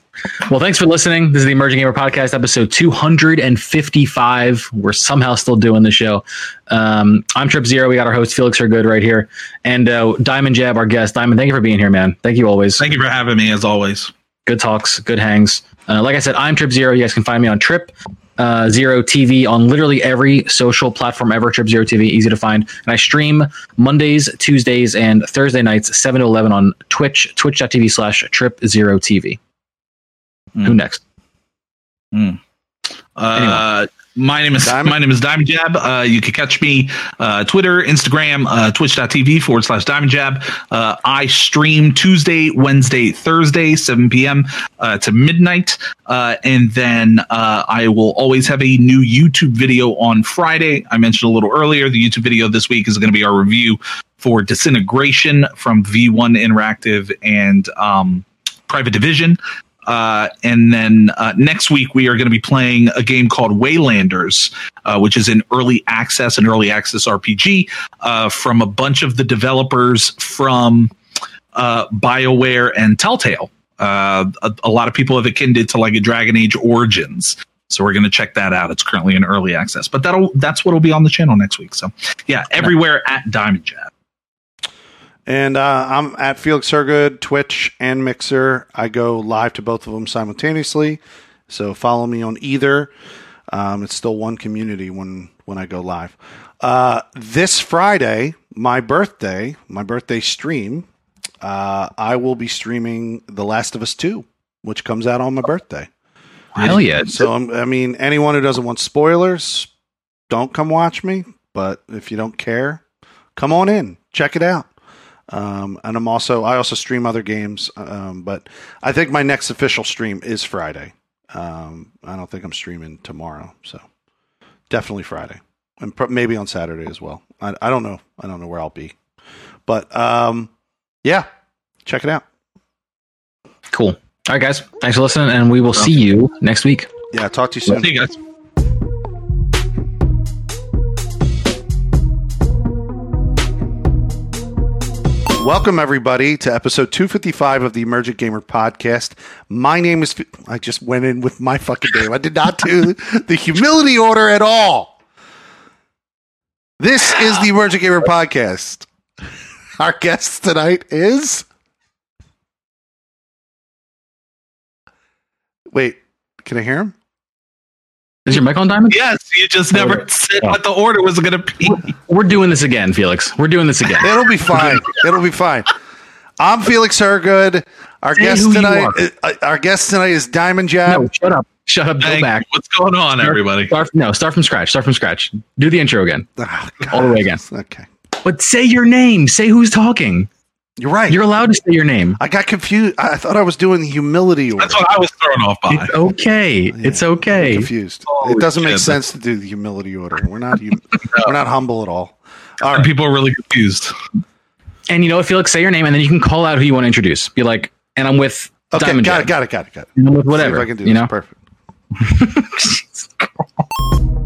Well, thanks for listening. This is the Emerging Gamer Podcast, episode 255. We're somehow still doing the show. I'm Trip Zero. We got our host, Felix Hergood, right here. And Diamond Jab, our guest. Diamond, thank you for being here, man. Thank you always. Thank you for having me, as always. Good talks, good hangs. Like I said, I'm Trip Zero. You guys can find me on Trip Zero TV on literally every social platform ever. Trip Zero TV, easy to find. And I stream Mondays, Tuesdays, and Thursday nights, 7 to 11 on Twitch, twitch.tv/Trip Zero TV. Mm. Who next? Mm. Anyway. My name is Diamond Jab. You can catch me Twitter, Instagram, twitch.tv/Diamond Jab. I stream Tuesday, Wednesday, Thursday, 7 p.m. To midnight. And then I will always have a new YouTube video on Friday. I mentioned a little earlier, the YouTube video this week is going to be our review for Disintegration from V1 Interactive and Private Division. And then next week, we are going to be playing a game called Waylanders, which is an early access RPG from a bunch of the developers from BioWare and Telltale. A lot of people have akin it to like a Dragon Age Origins. So we're going to check that out. It's currently in early access, but that's what will be on the channel next week. So, yeah, everywhere at Diamond Jab. And I'm at Felix Hergood, Twitch and Mixer. I go live to both of them simultaneously. So follow me on either. It's still one community when I go live. This Friday, my birthday stream, I will be streaming The Last of Us 2, which comes out on my birthday. Hell yeah. So, I mean, anyone who doesn't want spoilers, don't come watch me. But if you don't care, come on in. Check it out. And I also stream other games, but I think my next official stream is Friday. I don't think I'm streaming tomorrow, so definitely Friday, and maybe on Saturday as well. I don't know. I don't know where I'll be, but yeah, check it out. Cool. All right, guys. Thanks for listening, and we will see you next week. Yeah, talk to you soon. See you guys. Welcome, everybody, to episode 255 of the Emergent Gamer Podcast. My name is... I just went in with my fucking name. I did not do the humility order at all. This is the Emergent Gamer Podcast. Our guest tonight is... Wait, can I hear him? Is your mic on, Diamond? Yes, you just never said what the order was going to be. We're doing this again, Felix. We're doing this again. It'll be fine. It'll be fine. I'm Felix Hergood. Our guest tonight is Diamond Jab. No, shut up. Shut up. Go back. What's going on, everybody? Start from scratch. Do the intro again. Oh, all the way again. Okay. But say your name. Say who's talking. You're right. You're allowed to say your name. I got confused. I thought I was doing the humility order. That's what I was thrown off by. It's okay. Yeah, it's okay. I'm confused. Oh, it doesn't make sense to do the humility order. We're not we're not humble at all. All right. People are really confused. And you know what, Felix? Say your name, and then you can call out who you want to introduce. Be like, and I'm with Diamond Jab. Got it. Whatever. See if I can do this. Perfect.